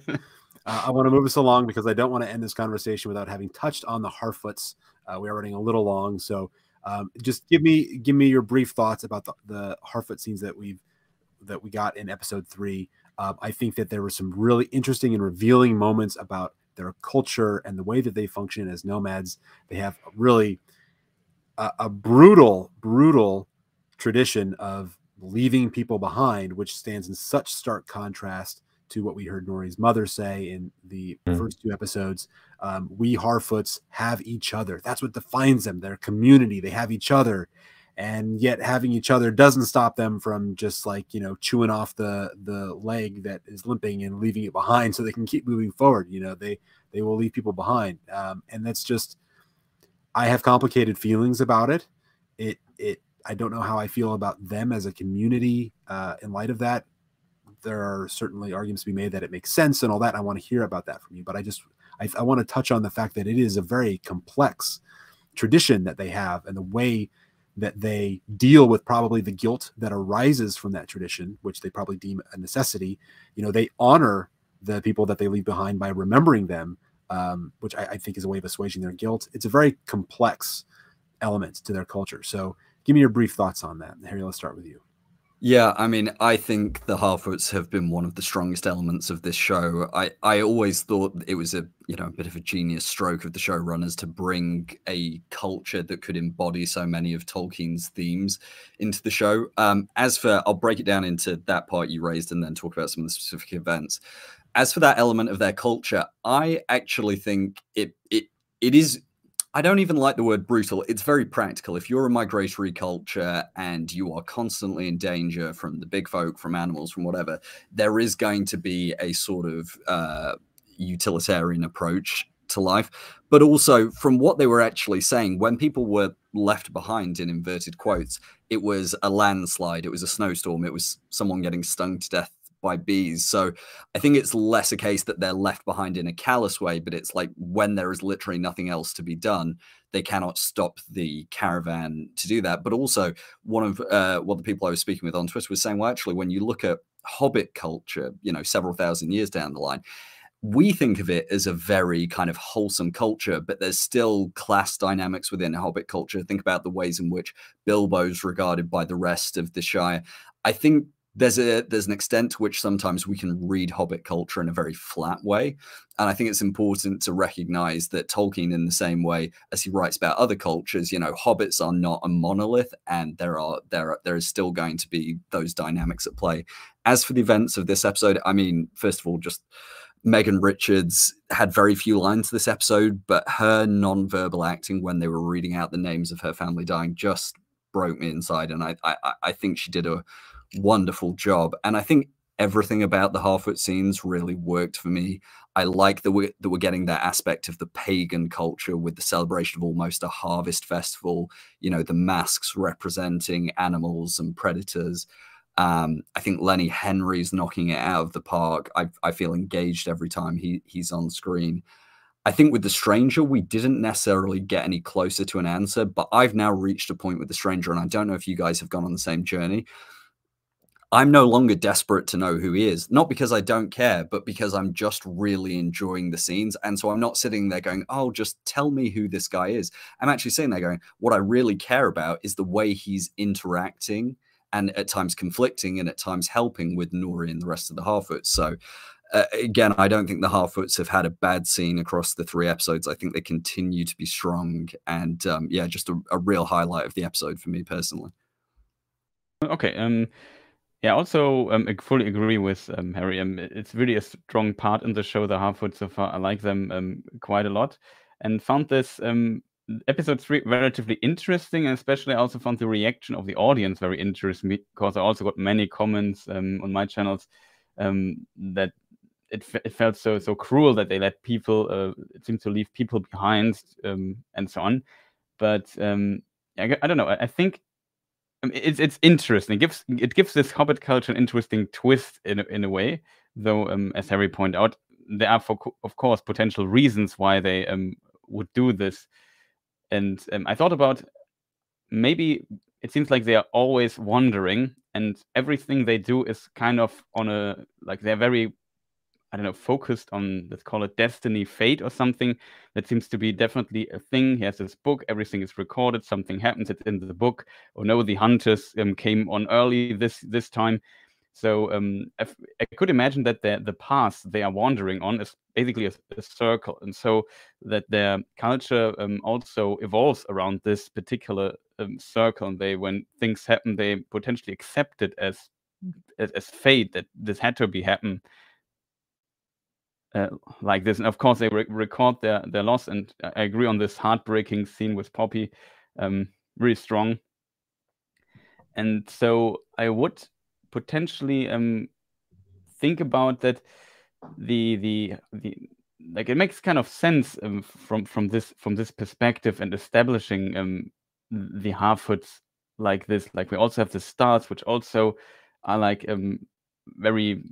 I want to move us along because I don't want to end this conversation without having touched on the Harfoots. We are running a little long, so just give me your brief thoughts about the Harfoot scenes that we got in episode 3. I think that there were some really interesting and revealing moments about their culture and the way that they function as nomads. They have really a brutal tradition of leaving people behind, which stands in such stark contrast to what we heard Nori's mother say in the first 2 episodes. We Harfoots have each other. That's what defines them, their community. They have each other. And yet having each other doesn't stop them from just chewing off the leg that is limping and leaving it behind so they can keep moving forward. They will leave people behind. And that's just, I have complicated feelings about it. I don't know how I feel about them as a community in light of that. There are certainly arguments to be made that it makes sense and all that. I want to hear about that from you, but I want to touch on the fact that it is a very complex tradition that they have, and the way that they deal with probably the guilt that arises from that tradition, which they probably deem a necessity. They honor the people that they leave behind by remembering them, which I think is a way of assuaging their guilt. It's a very complex element to their culture. So give me your brief thoughts on that. Harry, let's start with you. Yeah, I mean, I think the Harfoots have been one of the strongest elements of this show. I always thought it was a bit of a genius stroke of the showrunners to bring a culture that could embody so many of Tolkien's themes into the show. I'll break it down into that part you raised and then talk about some of the specific events. As for that element of their culture, I actually think it is... I don't even like the word brutal. It's very practical. If you're a migratory culture and you are constantly in danger from the big folk, from animals, from whatever, there is going to be a sort of utilitarian approach to life. But also, from what they were actually saying, when people were left behind, in inverted quotes, it was a landslide, it was a snowstorm, it was someone getting stung to death by bees. So I think it's less a case that they're left behind in a callous way, but it's like when there is literally nothing else to be done, they cannot stop the caravan to do that. But also, one of what the people I was speaking with on Twitter was saying, well, actually, when you look at Hobbit culture, several thousand years down the line, we think of it as a very kind of wholesome culture, but there's still class dynamics within Hobbit culture. Think about the ways in which Bilbo's regarded by the rest of the Shire. I think there's an extent to which sometimes we can read Hobbit culture in a very flat way. And I think it's important to recognize that Tolkien, in the same way as he writes about other cultures, Hobbits are not a monolith, and there is still going to be those dynamics at play. As for the events of this episode, I mean, first of all, just Megan Richards had very few lines this episode, but her non-verbal acting when they were reading out the names of her family dying just broke me inside. And I think she did a wonderful job, and I think everything about the Harfoot scenes really worked for me. I like that we're getting that aspect of the pagan culture with the celebration of almost a harvest festival, the masks representing animals and predators. I think Lenny Henry's knocking it out of the park. I feel engaged every time he's on screen. I think with The Stranger, we didn't necessarily get any closer to an answer, but I've now reached a point with The Stranger, and I don't know if you guys have gone on the same journey. I'm no longer desperate to know who he is, not because I don't care, but because I'm just really enjoying the scenes. And so I'm not sitting there going, oh, just tell me who this guy is. I'm actually sitting there going, what I really care about is the way he's interacting and at times conflicting and at times helping with Nori and the rest of the Harfoots. So again, I don't think the Harfoots have had a bad scene across the 3 episodes. I think they continue to be strong. And yeah, just a real highlight of the episode for me personally. Okay. Yeah, also I fully agree with Harry. It's really a strong part in the show, the Harfoots so far. I like them quite a lot, and found this episode 3 relatively interesting, and especially I also found the reaction of the audience very interesting, because I also got many comments on my channels that it felt so cruel that they let people, it seemed to leave people behind and so on. But I don't know, I think it's interesting. It gives this Hobbit culture an interesting twist in a way, though as Harry pointed out, there are of course potential reasons why they would do this. And I thought about, maybe it seems like they are always wandering, and everything they do is kind of on a, like, they're very, I don't know, focused on, let's call it destiny, fate or something. That seems to be definitely a thing. He has this book, everything is recorded, something happens, it's in the book. Or no, the hunters came on early this time. So I could imagine that the path they are wandering on is basically a circle. And so that their culture also evolves around this particular circle. And they, when things happen, they potentially accept it as fate, that this had to be happen. Like this, and of course they record their loss, and I agree on this heartbreaking scene with Poppy, really strong. And so I would potentially think about that. The like, it makes kind of sense from this perspective, and establishing the Harfoots like this. Like, we also have the stars, which also are like very,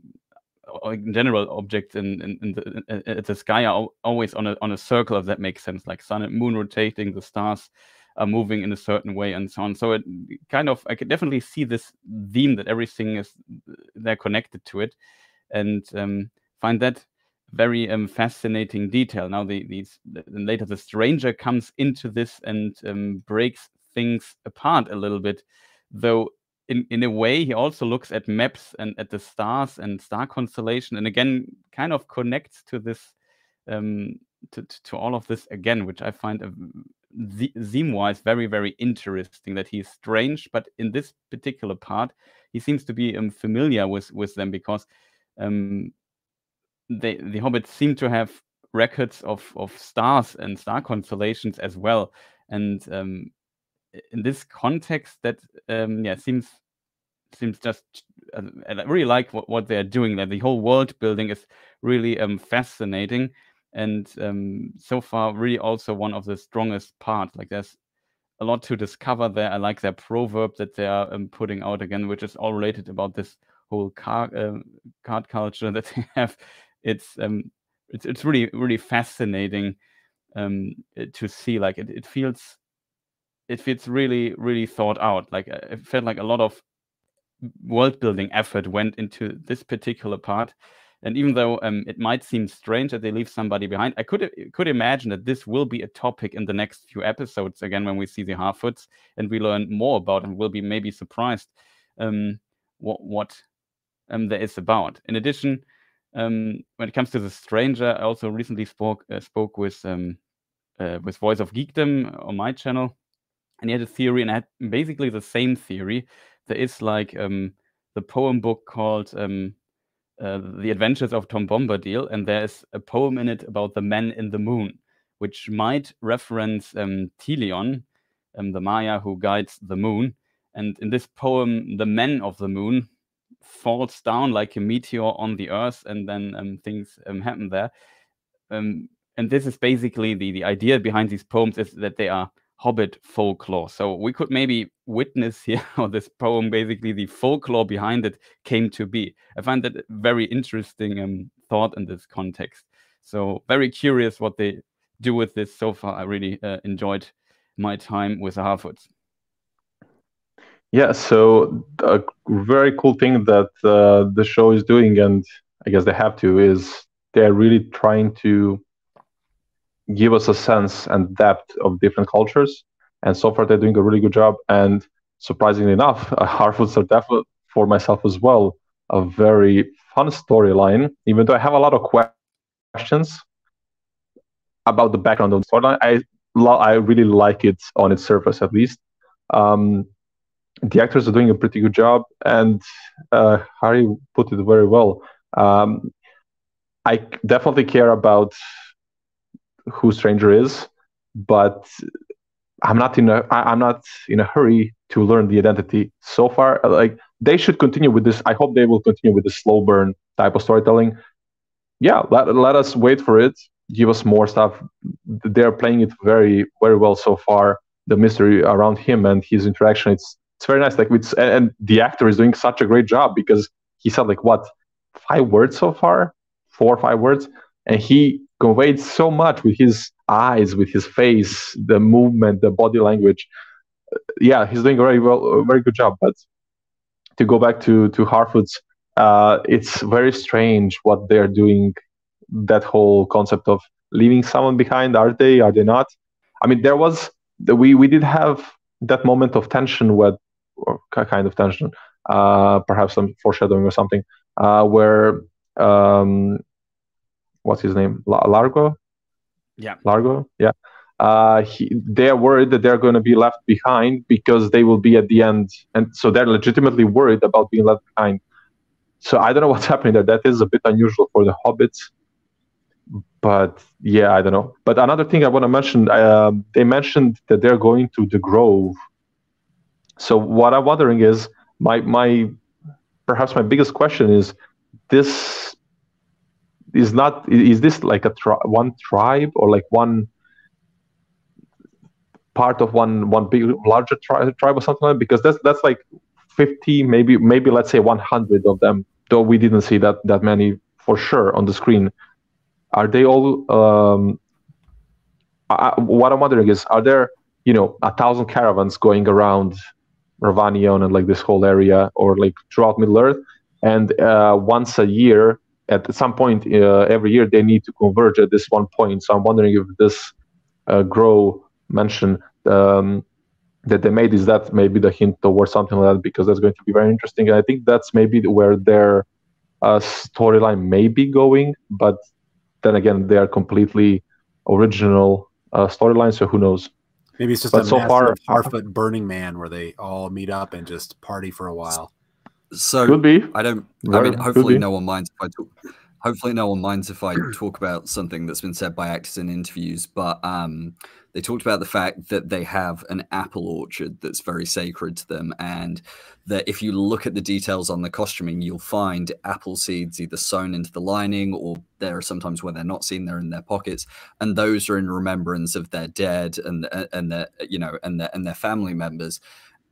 in general, objects in the sky are always on a circle, if that makes sense, like sun and moon rotating, the stars are moving in a certain way, and so on. So it kind of, I could definitely see this theme that everything is, they're connected to it, and find that very fascinating detail. Now later the Stranger comes into this and breaks things apart a little bit, though. In a way, he also looks at maps and at the stars and star constellation, and again, kind of connects to this, to all of this again, which I find theme-wise very, very interesting. That he's strange, but in this particular part, he seems to be familiar with them, because the Hobbits seem to have records of stars and star constellations as well, and in this context, that yeah, seems just, and I really like what they're doing. That the whole world building is really fascinating, and so far really also one of the strongest parts. Like, there's a lot to discover there. I like their proverb that they are putting out again, which is all related about this whole card culture that they have. It's really, really fascinating to see. Like, it feels really, really thought out. Like, it felt like a lot of world building effort went into this particular part. And even though it might seem strange that they leave somebody behind, I could imagine that this will be a topic in the next few episodes again, when we see the Harfoots and we learn more about, and we'll be maybe surprised what there is about. In addition, when it comes to the Stranger, I also recently spoke with Voice of Geekdom on my channel. And he had a theory, and I had basically the same theory. There is, like, the poem book called The Adventures of Tom Bombadil, and there's a poem in it about the Man in the Moon, which might reference Tilion, the Maya who guides the moon. And in this poem, the Man of the Moon falls down like a meteor on the earth, and then things happen there. And this is basically the idea behind these poems, is that they are Hobbit folklore. So we could maybe witness here, or this poem, basically the folklore behind it, came to be. I find that a very interesting thought in this context. So very curious what they do with this so far. I really enjoyed my time with the Harfoots. Yeah, so a very cool thing that the show is doing, and I guess they have to, is they're really trying to give us a sense and depth of different cultures. And so far, they're doing a really good job. And surprisingly enough, Harfoots are definitely, for myself as well, a very fun storyline. Even though I have a lot of questions about the background of the storyline, I really like it on its surface, at least. The actors are doing a pretty good job, and Harry put it very well. I definitely care about who Stranger is, but I'm not in a hurry to learn the identity. So far, like, they should continue with this. I hope they will continue with the slow burn type of storytelling. Yeah, let us wait for it. Give us more stuff. They're playing it very, very well so far. The mystery around him and his interaction, it's very nice. Like, and the actor is doing such a great job, because he said, like, what, 5 words so far? 4 or 5 words. And he conveyed so much with his eyes, with his face, the movement, the body language. Yeah, he's doing very well, a very good job. But to go back to Harfoots, it's very strange what they're doing, that whole concept of leaving someone behind. Are they not? I mean, there was... We did have that moment of tension, or kind of tension, perhaps some foreshadowing or something, where what's his name, Largo? Yeah, Largo. Yeah, they're worried that they're going to be left behind because they will be at the end, and so they're legitimately worried about being left behind. So I don't know what's happening there. That is a bit unusual for the hobbits. But yeah, I don't know. But another thing I want to mention, they mentioned that they're going to the Grove. So what I'm wondering is, perhaps my biggest question is, is this like one tribe, or like one part of one big larger tribe or something like that? Because that's like 50, maybe let's say 100 of them. Though we didn't see that many for sure on the screen. Are they all? What I'm wondering is, are there, 1,000 caravans going around Ravanion and like this whole area, or like throughout Middle Earth? And once a year, at some point every year, they need to converge at this one point. So I'm wondering if this Grow mention that they made, is that maybe the hint towards something like that? Because that's going to be very interesting. And I think that's maybe where their storyline may be going, but. Then again, they are completely original storylines, so who knows? Maybe it's just a massive Harfoot Burning Man where they all meet up and just party for a while. So could be. Hopefully no one minds if I talk. Hopefully no one minds if I talk about something that's been said by actors in interviews, but they talked about the fact that they have an apple orchard that's very sacred to them, and that if you look at the details on the costuming, you'll find apple seeds either sewn into the lining, or there are sometimes where they're not seen, they're in their pockets, and those are in remembrance of their dead and their, and their family members.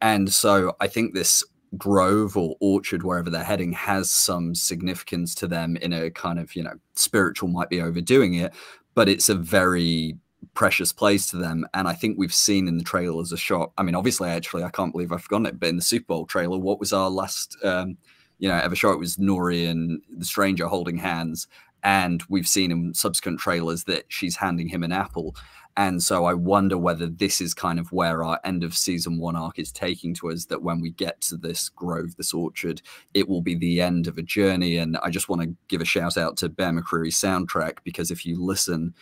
And so I think this grove or orchard, wherever they're heading, has some significance to them in a kind of, spiritual might be overdoing it, but it's a very precious place to them. And I think we've seen in the trailers a shot. I mean, obviously, actually, I can't believe I've forgotten it, but in the Super Bowl trailer, what was our last, ever show? It was Nori and the Stranger holding hands. And we've seen in subsequent trailers that she's handing him an apple. And so I wonder whether this is kind of where our end of season 1 arc is taking to us, that when we get to this grove, this orchard, it will be the end of a journey. And I just want to give a shout out to Bear McCreary's soundtrack, because if you listen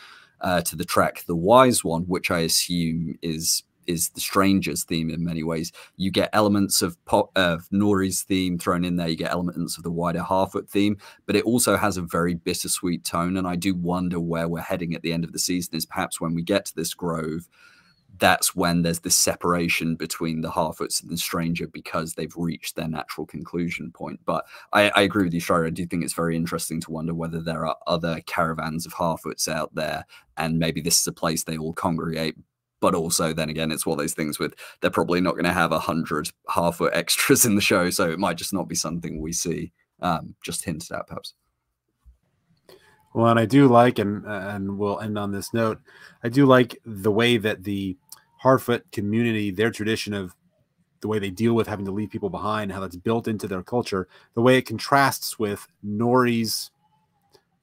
to the track The Wise One, which I assume is the Stranger's theme in many ways, you get elements of Nori's theme thrown in there, you get elements of the wider Harfoot theme, but it also has a very bittersweet tone. And I do wonder where we're heading at the end of the season is perhaps when we get to this grove, that's when there's this separation between the Harfoots and the Stranger, because they've reached their natural conclusion point. But I agree with you, Shira. I do think it's very interesting to wonder whether there are other caravans of Harfoots out there, and maybe this is a place they all congregate But also, then again, it's one of those things with they're probably not going to have 100 Harfoot extras in the show, so it might just not be something we see. Just hinted at, perhaps. Well, and I do like, and we'll end on this note, I do like the way that the Harfoot community, their tradition of the way they deal with having to leave people behind, how that's built into their culture, the way it contrasts with Nori's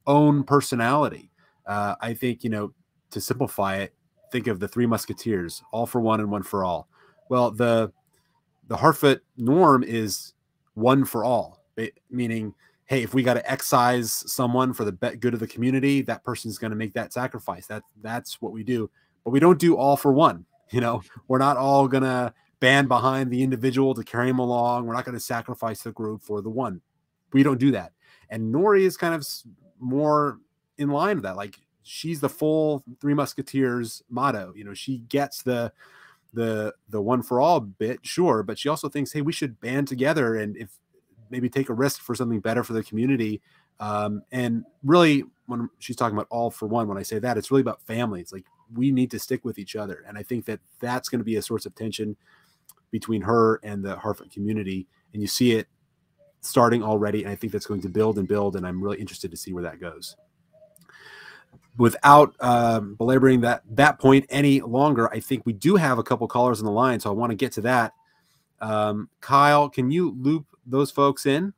own personality. I think, you know, to simplify it, think of the Three Musketeers, all for one and one for all. Well, the Harfoot norm is one for all, meaning, hey, if we got to excise someone for the good of the community, that person's going to make that sacrifice. That's what we do. But we don't do all for one. You know, we're not all going to band behind the individual to carry him along. We're not going to sacrifice the group for the one. We don't do that. And Nori is kind of more in line with that. Like, she's the full Three Musketeers motto. You know, she gets the one for all bit, sure, but she also thinks, hey, we should band together and if maybe take a risk for something better for the community. And really, when she's talking about all for one, when I say that, it's really about family. It's like, we need to stick with each other. And I think that that's going to be a source of tension between her and the Harfoot community. And you see it starting already. And I think that's going to build and build. And I'm really interested to see where that goes. Without belaboring that point any longer, I think we do have a couple callers on the line. So I want to get to that. Kyle, can you loop those folks in?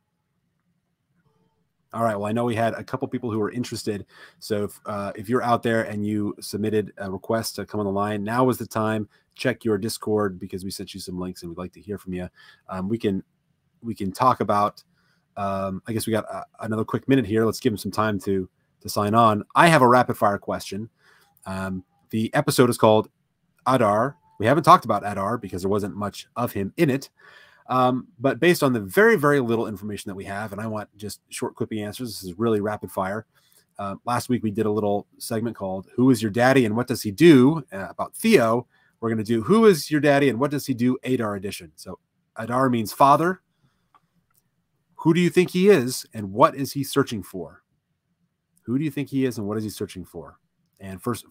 All right. Well, I know we had a couple people who were interested. So if you're out there and you submitted a request to come on the line, now is the time. Check your Discord because we sent you some links and we'd like to hear from you. We can talk about, I guess we got another quick minute here. Let's give them some time to sign on. I have a rapid fire question. The episode is called Adar. We haven't talked about Adar because there wasn't much of him in it. But based on the very, very little information that we have, and I want just short, quippy answers. This is really rapid fire. Last week, we did a little segment called Who is Your Daddy and What Does He Do? About Theo. We're going to do Who is Your Daddy and What Does He Do? Adar edition. So Adar means father. Who do you think he is and what is he searching for? Who do you think he is and what is he searching for? And first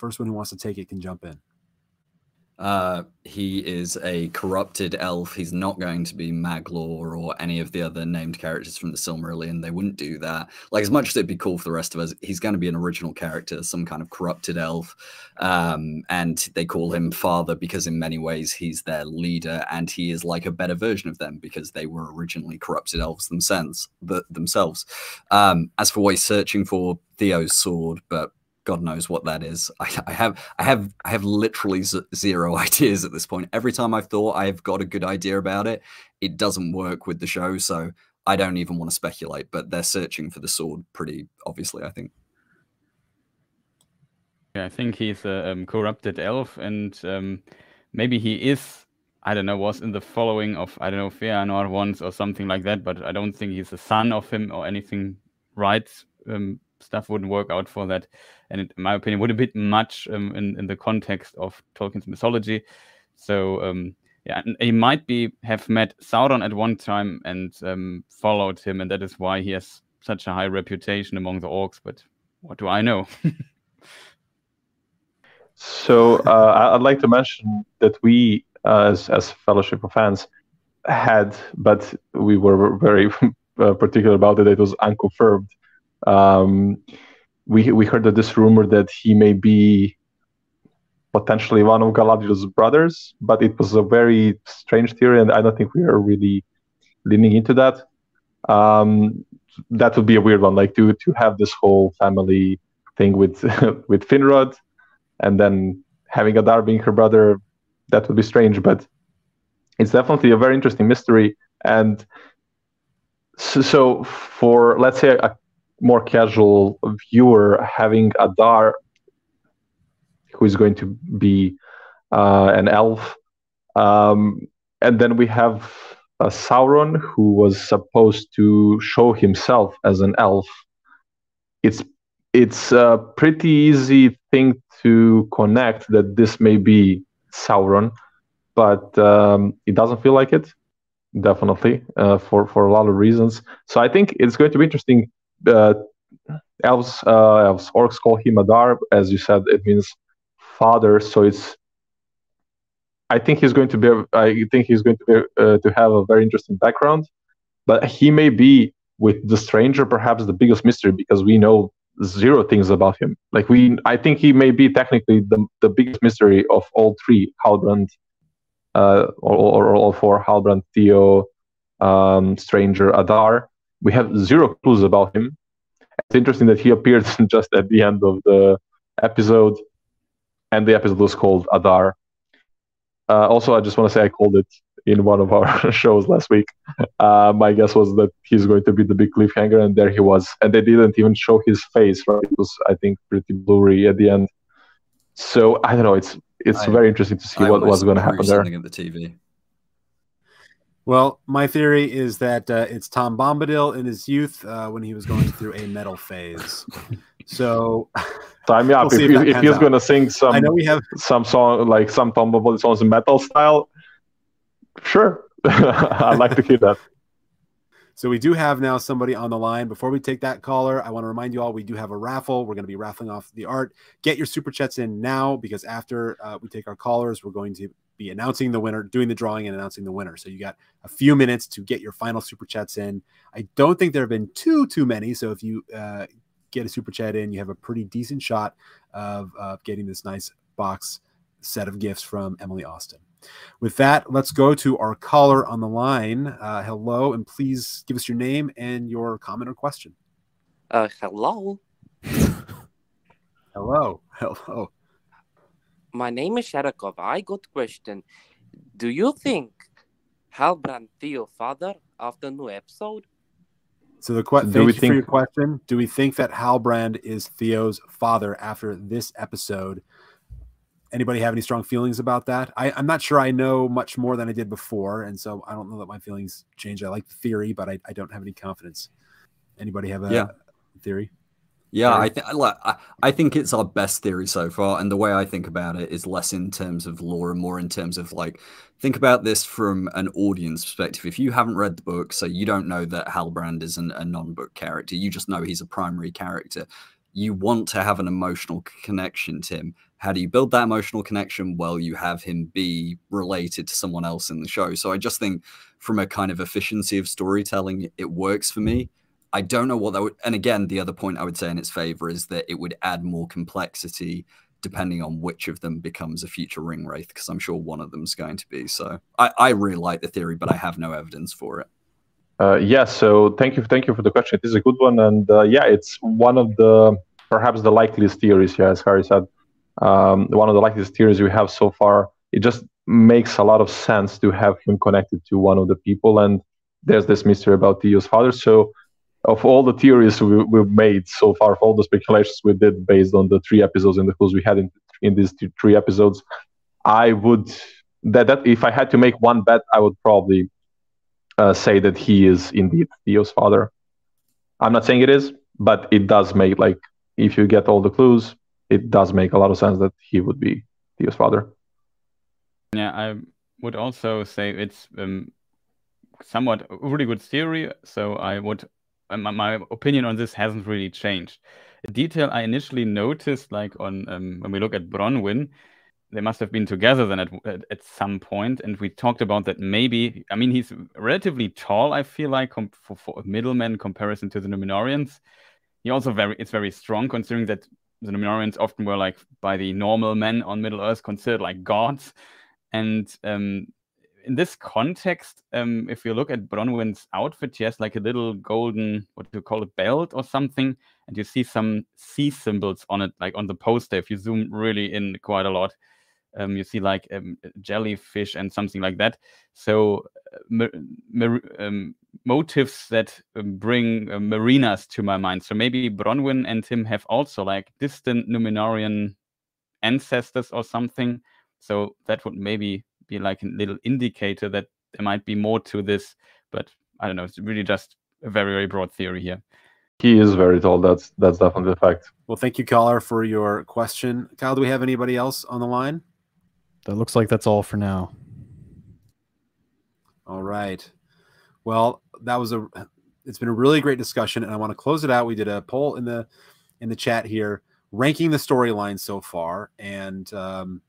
one who wants to take it can jump in. He is a corrupted elf. He's not going to be Maglor or any of the other named characters from the Silmarillion. They wouldn't do that. Like, as much as it'd be cool for the rest of us, he's going to be an original character, some kind of corrupted elf. And they call him Father because in many ways he's their leader and he is like a better version of them because they were originally corrupted elves themselves. As for what he's searching for, Theo's sword, but God knows what that is. I have literally zero ideas at this point. Every time I've thought I've got a good idea about it, it doesn't work with the show, so I don't even want to speculate, but they're searching for the sword pretty obviously, I think. Yeah, I think he's a corrupted elf, and maybe he is, I don't know, was in the following of, I don't know, Fëanor once or something like that, but I don't think he's the son of him or anything, right? Stuff wouldn't work out for that, and it, in my opinion, would a bit much in the context of Tolkien's mythology. So yeah, and he might have met Sauron at one time and followed him, and that is why he has such a high reputation among the orcs. But what do I know? So I'd like to mention that we, as Fellowship of Fans, had, but we were very particular about it. It was unconfirmed. We heard that this rumor that he may be potentially one of Galadriel's brothers, but it was a very strange theory, and I don't think we are really leaning into that. That would be a weird one, like to have this whole family thing with with Finrod, and then having Adar being her brother. That would be strange, but it's definitely a very interesting mystery. And so for, let's say, a more casual viewer, having Adar, who is going to be an elf, and then we have Sauron, who was supposed to show himself as an elf. It's a pretty easy thing to connect that this may be Sauron, but it doesn't feel like it, definitely, for a lot of reasons. So I think it's going to be interesting. Elves, orcs call him Adar. As you said, it means father, so it's. I think he's going to have a very interesting background, but he may be, with The Stranger, perhaps the biggest mystery, because we know zero things about him. Like I think he may be technically the biggest mystery of all three Halbrand, or all four Halbrand, Theo, Stranger, Adar. We have zero clues about him. It's interesting that he appeared just at the end of the episode, and the episode was called Adar. Also, I just want to say I called it in one of our shows last week. My guess was that he's going to be the big cliffhanger, and there he was. And they didn't even show his face, right? It was, I think, pretty blurry at the end. So, I don't know. It's very interesting to see what was going to happen there. At the TV. Well, my theory is that it's Tom Bombadil in his youth when he was going through a metal phase. So, time up. We'll if he's going to sing some song, like some Tom Bombadil songs in metal style, sure. I'd like to hear that. So we do have now somebody on the line. Before we take that caller, I want to remind you all, we do have a raffle. We're going to be raffling off the art. Get your Super Chats in now, because after we take our callers, we're going to be announcing the winner, doing the drawing and announcing the winner. So you got a few minutes to get your final Super Chats in. I don't think there have been too many. So if you get a Super Chat in, you have a pretty decent shot of getting this nice box set of gifts from Emily Austin. With that, let's go to our caller on the line. Hello, and please give us your name and your comment or question. Hello. Hello. My name is Sharakov. I got question. Do you think Halbrand Theo father of the new episode? So thank you for your question. Do we think that Halbrand is Theo's father after this episode? Anybody have any strong feelings about that? I'm not sure I know much more than I did before, and so I don't know that my feelings change. I like the theory, but I don't have any confidence. Anybody have a theory? Yeah, I think it's our best theory so far, and the way I think about it is less in terms of lore and more in terms of, like, think about this from an audience perspective. If you haven't read the book, so you don't know that Halbrand is a non-book character, you just know he's a primary character. You want to have an emotional connection to him. How do you build that emotional connection? Well, you have him be related to someone else in the show. So I just think from a kind of efficiency of storytelling, it works for me. I don't know what that would... And again, the other point I would say in its favor is that it would add more complexity depending on which of them becomes a future Ringwraith, because I'm sure one of them's going to be. So I really like the theory, but I have no evidence for it. So thank you for the question. It is a good one. And it's one of the... Perhaps the likeliest theories, as Harry said. One of the likeliest theories we have so far. It just makes a lot of sense to have him connected to one of the people, and there's this mystery about Theo's father. So of all the theories we've made so far, of all the speculations we did based on the three episodes and the clues we had in these three episodes, I would... that if I had to make one bet, I would probably say that he is indeed Theo's father. I'm not saying it is, but it does make, like, if you get all the clues, it does make a lot of sense that he would be Theo's father. Yeah, I would also say it's somewhat a really good theory, so I would... my opinion on this hasn't really changed. A detail I initially noticed, like on when we look at Bronwyn, they must have been together then at some point, and we talked about that maybe... I mean, he's relatively tall, I feel like, for a middleman comparison to the Númenóreans. He also it's very strong, considering that the Númenóreans often were, like, by the normal men on Middle Earth, considered like gods. And in this context, if you look at Bronwyn's outfit, she has like a little golden, what do you call it, belt or something, and you see some sea symbols on it, like on the poster. If you zoom really in quite a lot, you see like jellyfish and something like that. So motifs that bring marinas to my mind. So maybe Bronwyn and him have also like distant Númenórean ancestors or something. So that would maybe be like a little indicator that there might be more to this. But I don't know. It's really just a very, very broad theory here. He is very tall. That's definitely a fact. Well, thank you, caller, for your question. Kyle, do we have anybody else on the line? That looks like that's all for now. All right. Well, that was it's been a really great discussion, and I want to close it out. We did a poll in the chat here. ranking the storyline so far, and the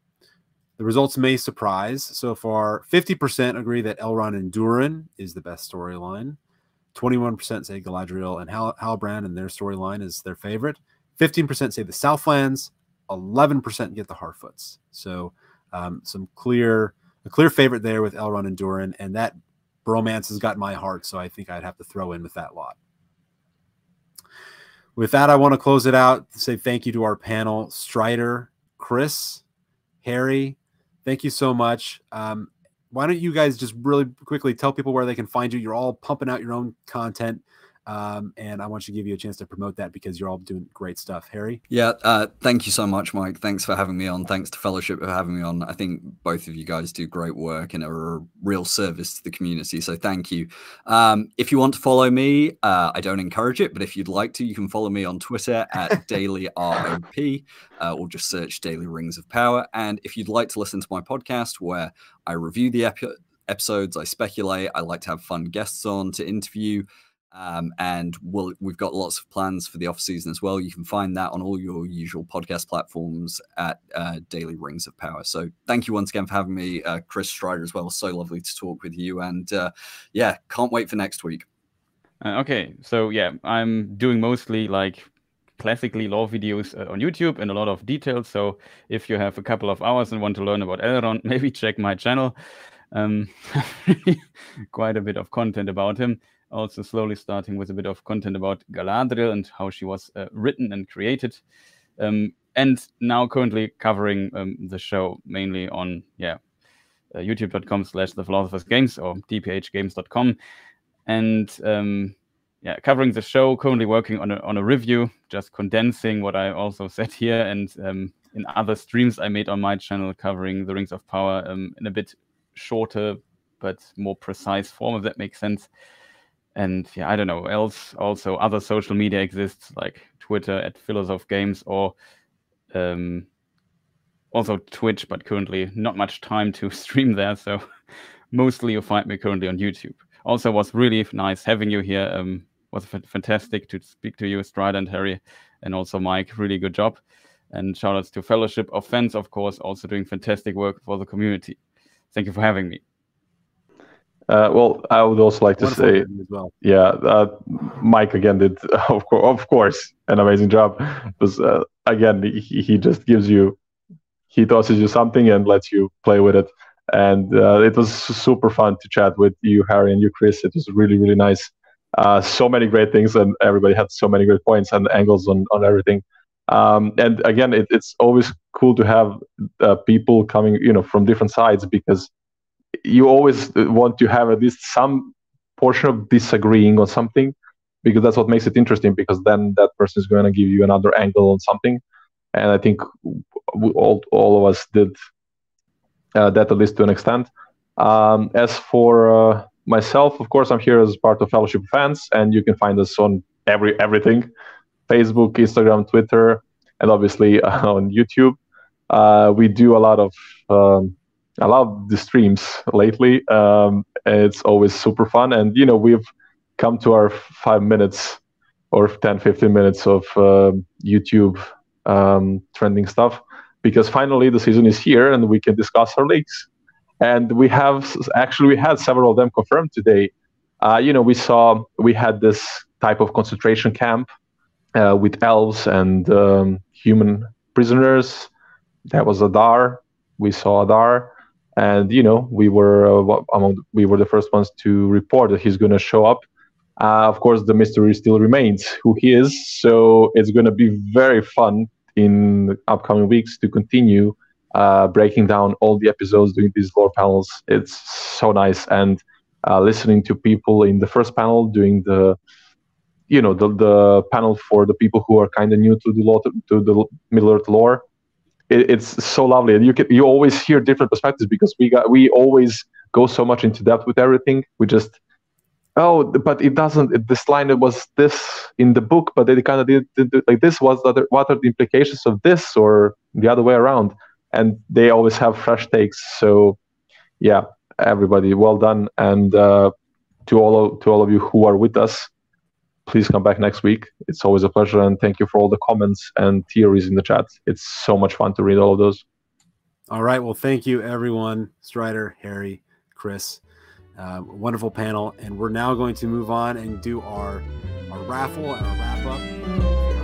results may surprise. So far, 50% agree that Elrond and Durin is the best storyline. 21% say Galadriel and Halbrand and their storyline is their favorite. 15% say the Southlands. 11% get the Harfoots. So a clear favorite there with Elrond and Durin, and that bromance has got my heart, so I think I'd have to throw in with that lot. With that, I want to close it out to say thank you to our panel, Strider, Chris, Harry. Thank you so much. Why don't you guys just really quickly tell people where they can find you? You're all pumping out your own content, and I want to give you a chance to promote that because you're all doing great stuff. Harry? Yeah, thank you so much, Mike. Thanks for having me on. Thanks to Fellowship for having me on. I think both of you guys do great work and are a real service to the community, so thank you. If you want to follow me, I don't encourage it, but if you'd like to, you can follow me on Twitter at DailyROP, or just search Daily Rings of Power. And if you'd like to listen to my podcast where I review the episodes, I speculate, I like to have fun guests on to interview, and we've got lots of plans for the off season as well. You can find that on all your usual podcast platforms at Daily Rings of Power. So thank you once again for having me, Chris, Strider as well. So lovely to talk with you, and yeah, can't wait for next week. Okay, so yeah, I'm doing mostly like classically lore videos on YouTube and a lot of details. So if you have a couple of hours and want to learn about Elrond, maybe check my channel. Quite a bit of content about him. Also slowly starting with a bit of content about Galadriel and how she was written and created. And now currently covering the show mainly on youtube.com/thephilosophers games or dphgames.com. And yeah, covering the show, currently working on a review, just condensing what I also said here and in other streams I made on my channel, covering the Rings of Power in a bit shorter but more precise form, if that makes sense. And yeah, I don't know, else also other social media exists like Twitter at PhilosophGames or also Twitch, but currently not much time to stream there. So mostly you find me currently on YouTube. Also was really nice having you here. Was fantastic to speak to you, Strider and Harry, and also Mike, really good job. And shout outs to Fellowship of Fans, of course, also doing fantastic work for the community. Thank you for having me. Well, I would also like to say, yeah, Mike again did, of course, an amazing job. Because again, he just gives you, he tosses you something and lets you play with it. And it was super fun to chat with you, Harry, and you, Chris. It was really, really nice. So many great things, and everybody had so many great points and angles on everything. And again, it's always cool to have people coming, you know, from different sides, because you always want to have at least some portion of disagreeing on something, because that's what makes it interesting, because then that person is going to give you another angle on something. And I think all of us did that, at least to an extent. As for myself, of course, I'm here as part of Fellowship of Fans, and you can find us on everything, Facebook, Instagram, Twitter, and obviously on YouTube. We do I love the streams lately. It's always super fun. And, you know, we've come to our 5 minutes or 10, 15 minutes of YouTube trending stuff, because finally the season is here and we can discuss our leaks. And we have actually, we had several of them confirmed today. You know, we had this type of concentration camp with elves and human prisoners. That was Adar. We saw Adar. And, you know, we were the first ones to report that he's going to show up. Of course, the mystery still remains who he is. So it's going to be very fun in the upcoming weeks to continue breaking down all the episodes, doing these lore panels. It's so nice. And listening to people in the first panel doing the panel for the people who are kind of new to the lore, to the Middle-earth lore. It's so lovely, and you always hear different perspectives, because we always go so much into depth with everything. We just but it doesn't. This line, it was this in the book, but they kind of did like this. What are the implications of this, or the other way around? And they always have fresh takes. So yeah, everybody, well done, and to all of you who are with us, please come back next week. It's always a pleasure, and thank you for all the comments and theories in the chat. It's so much fun to read all of those. All right. Well, thank you, everyone. Strider, Harry, Chris. Wonderful panel. And we're now going to move on and do our raffle and our wrap-up.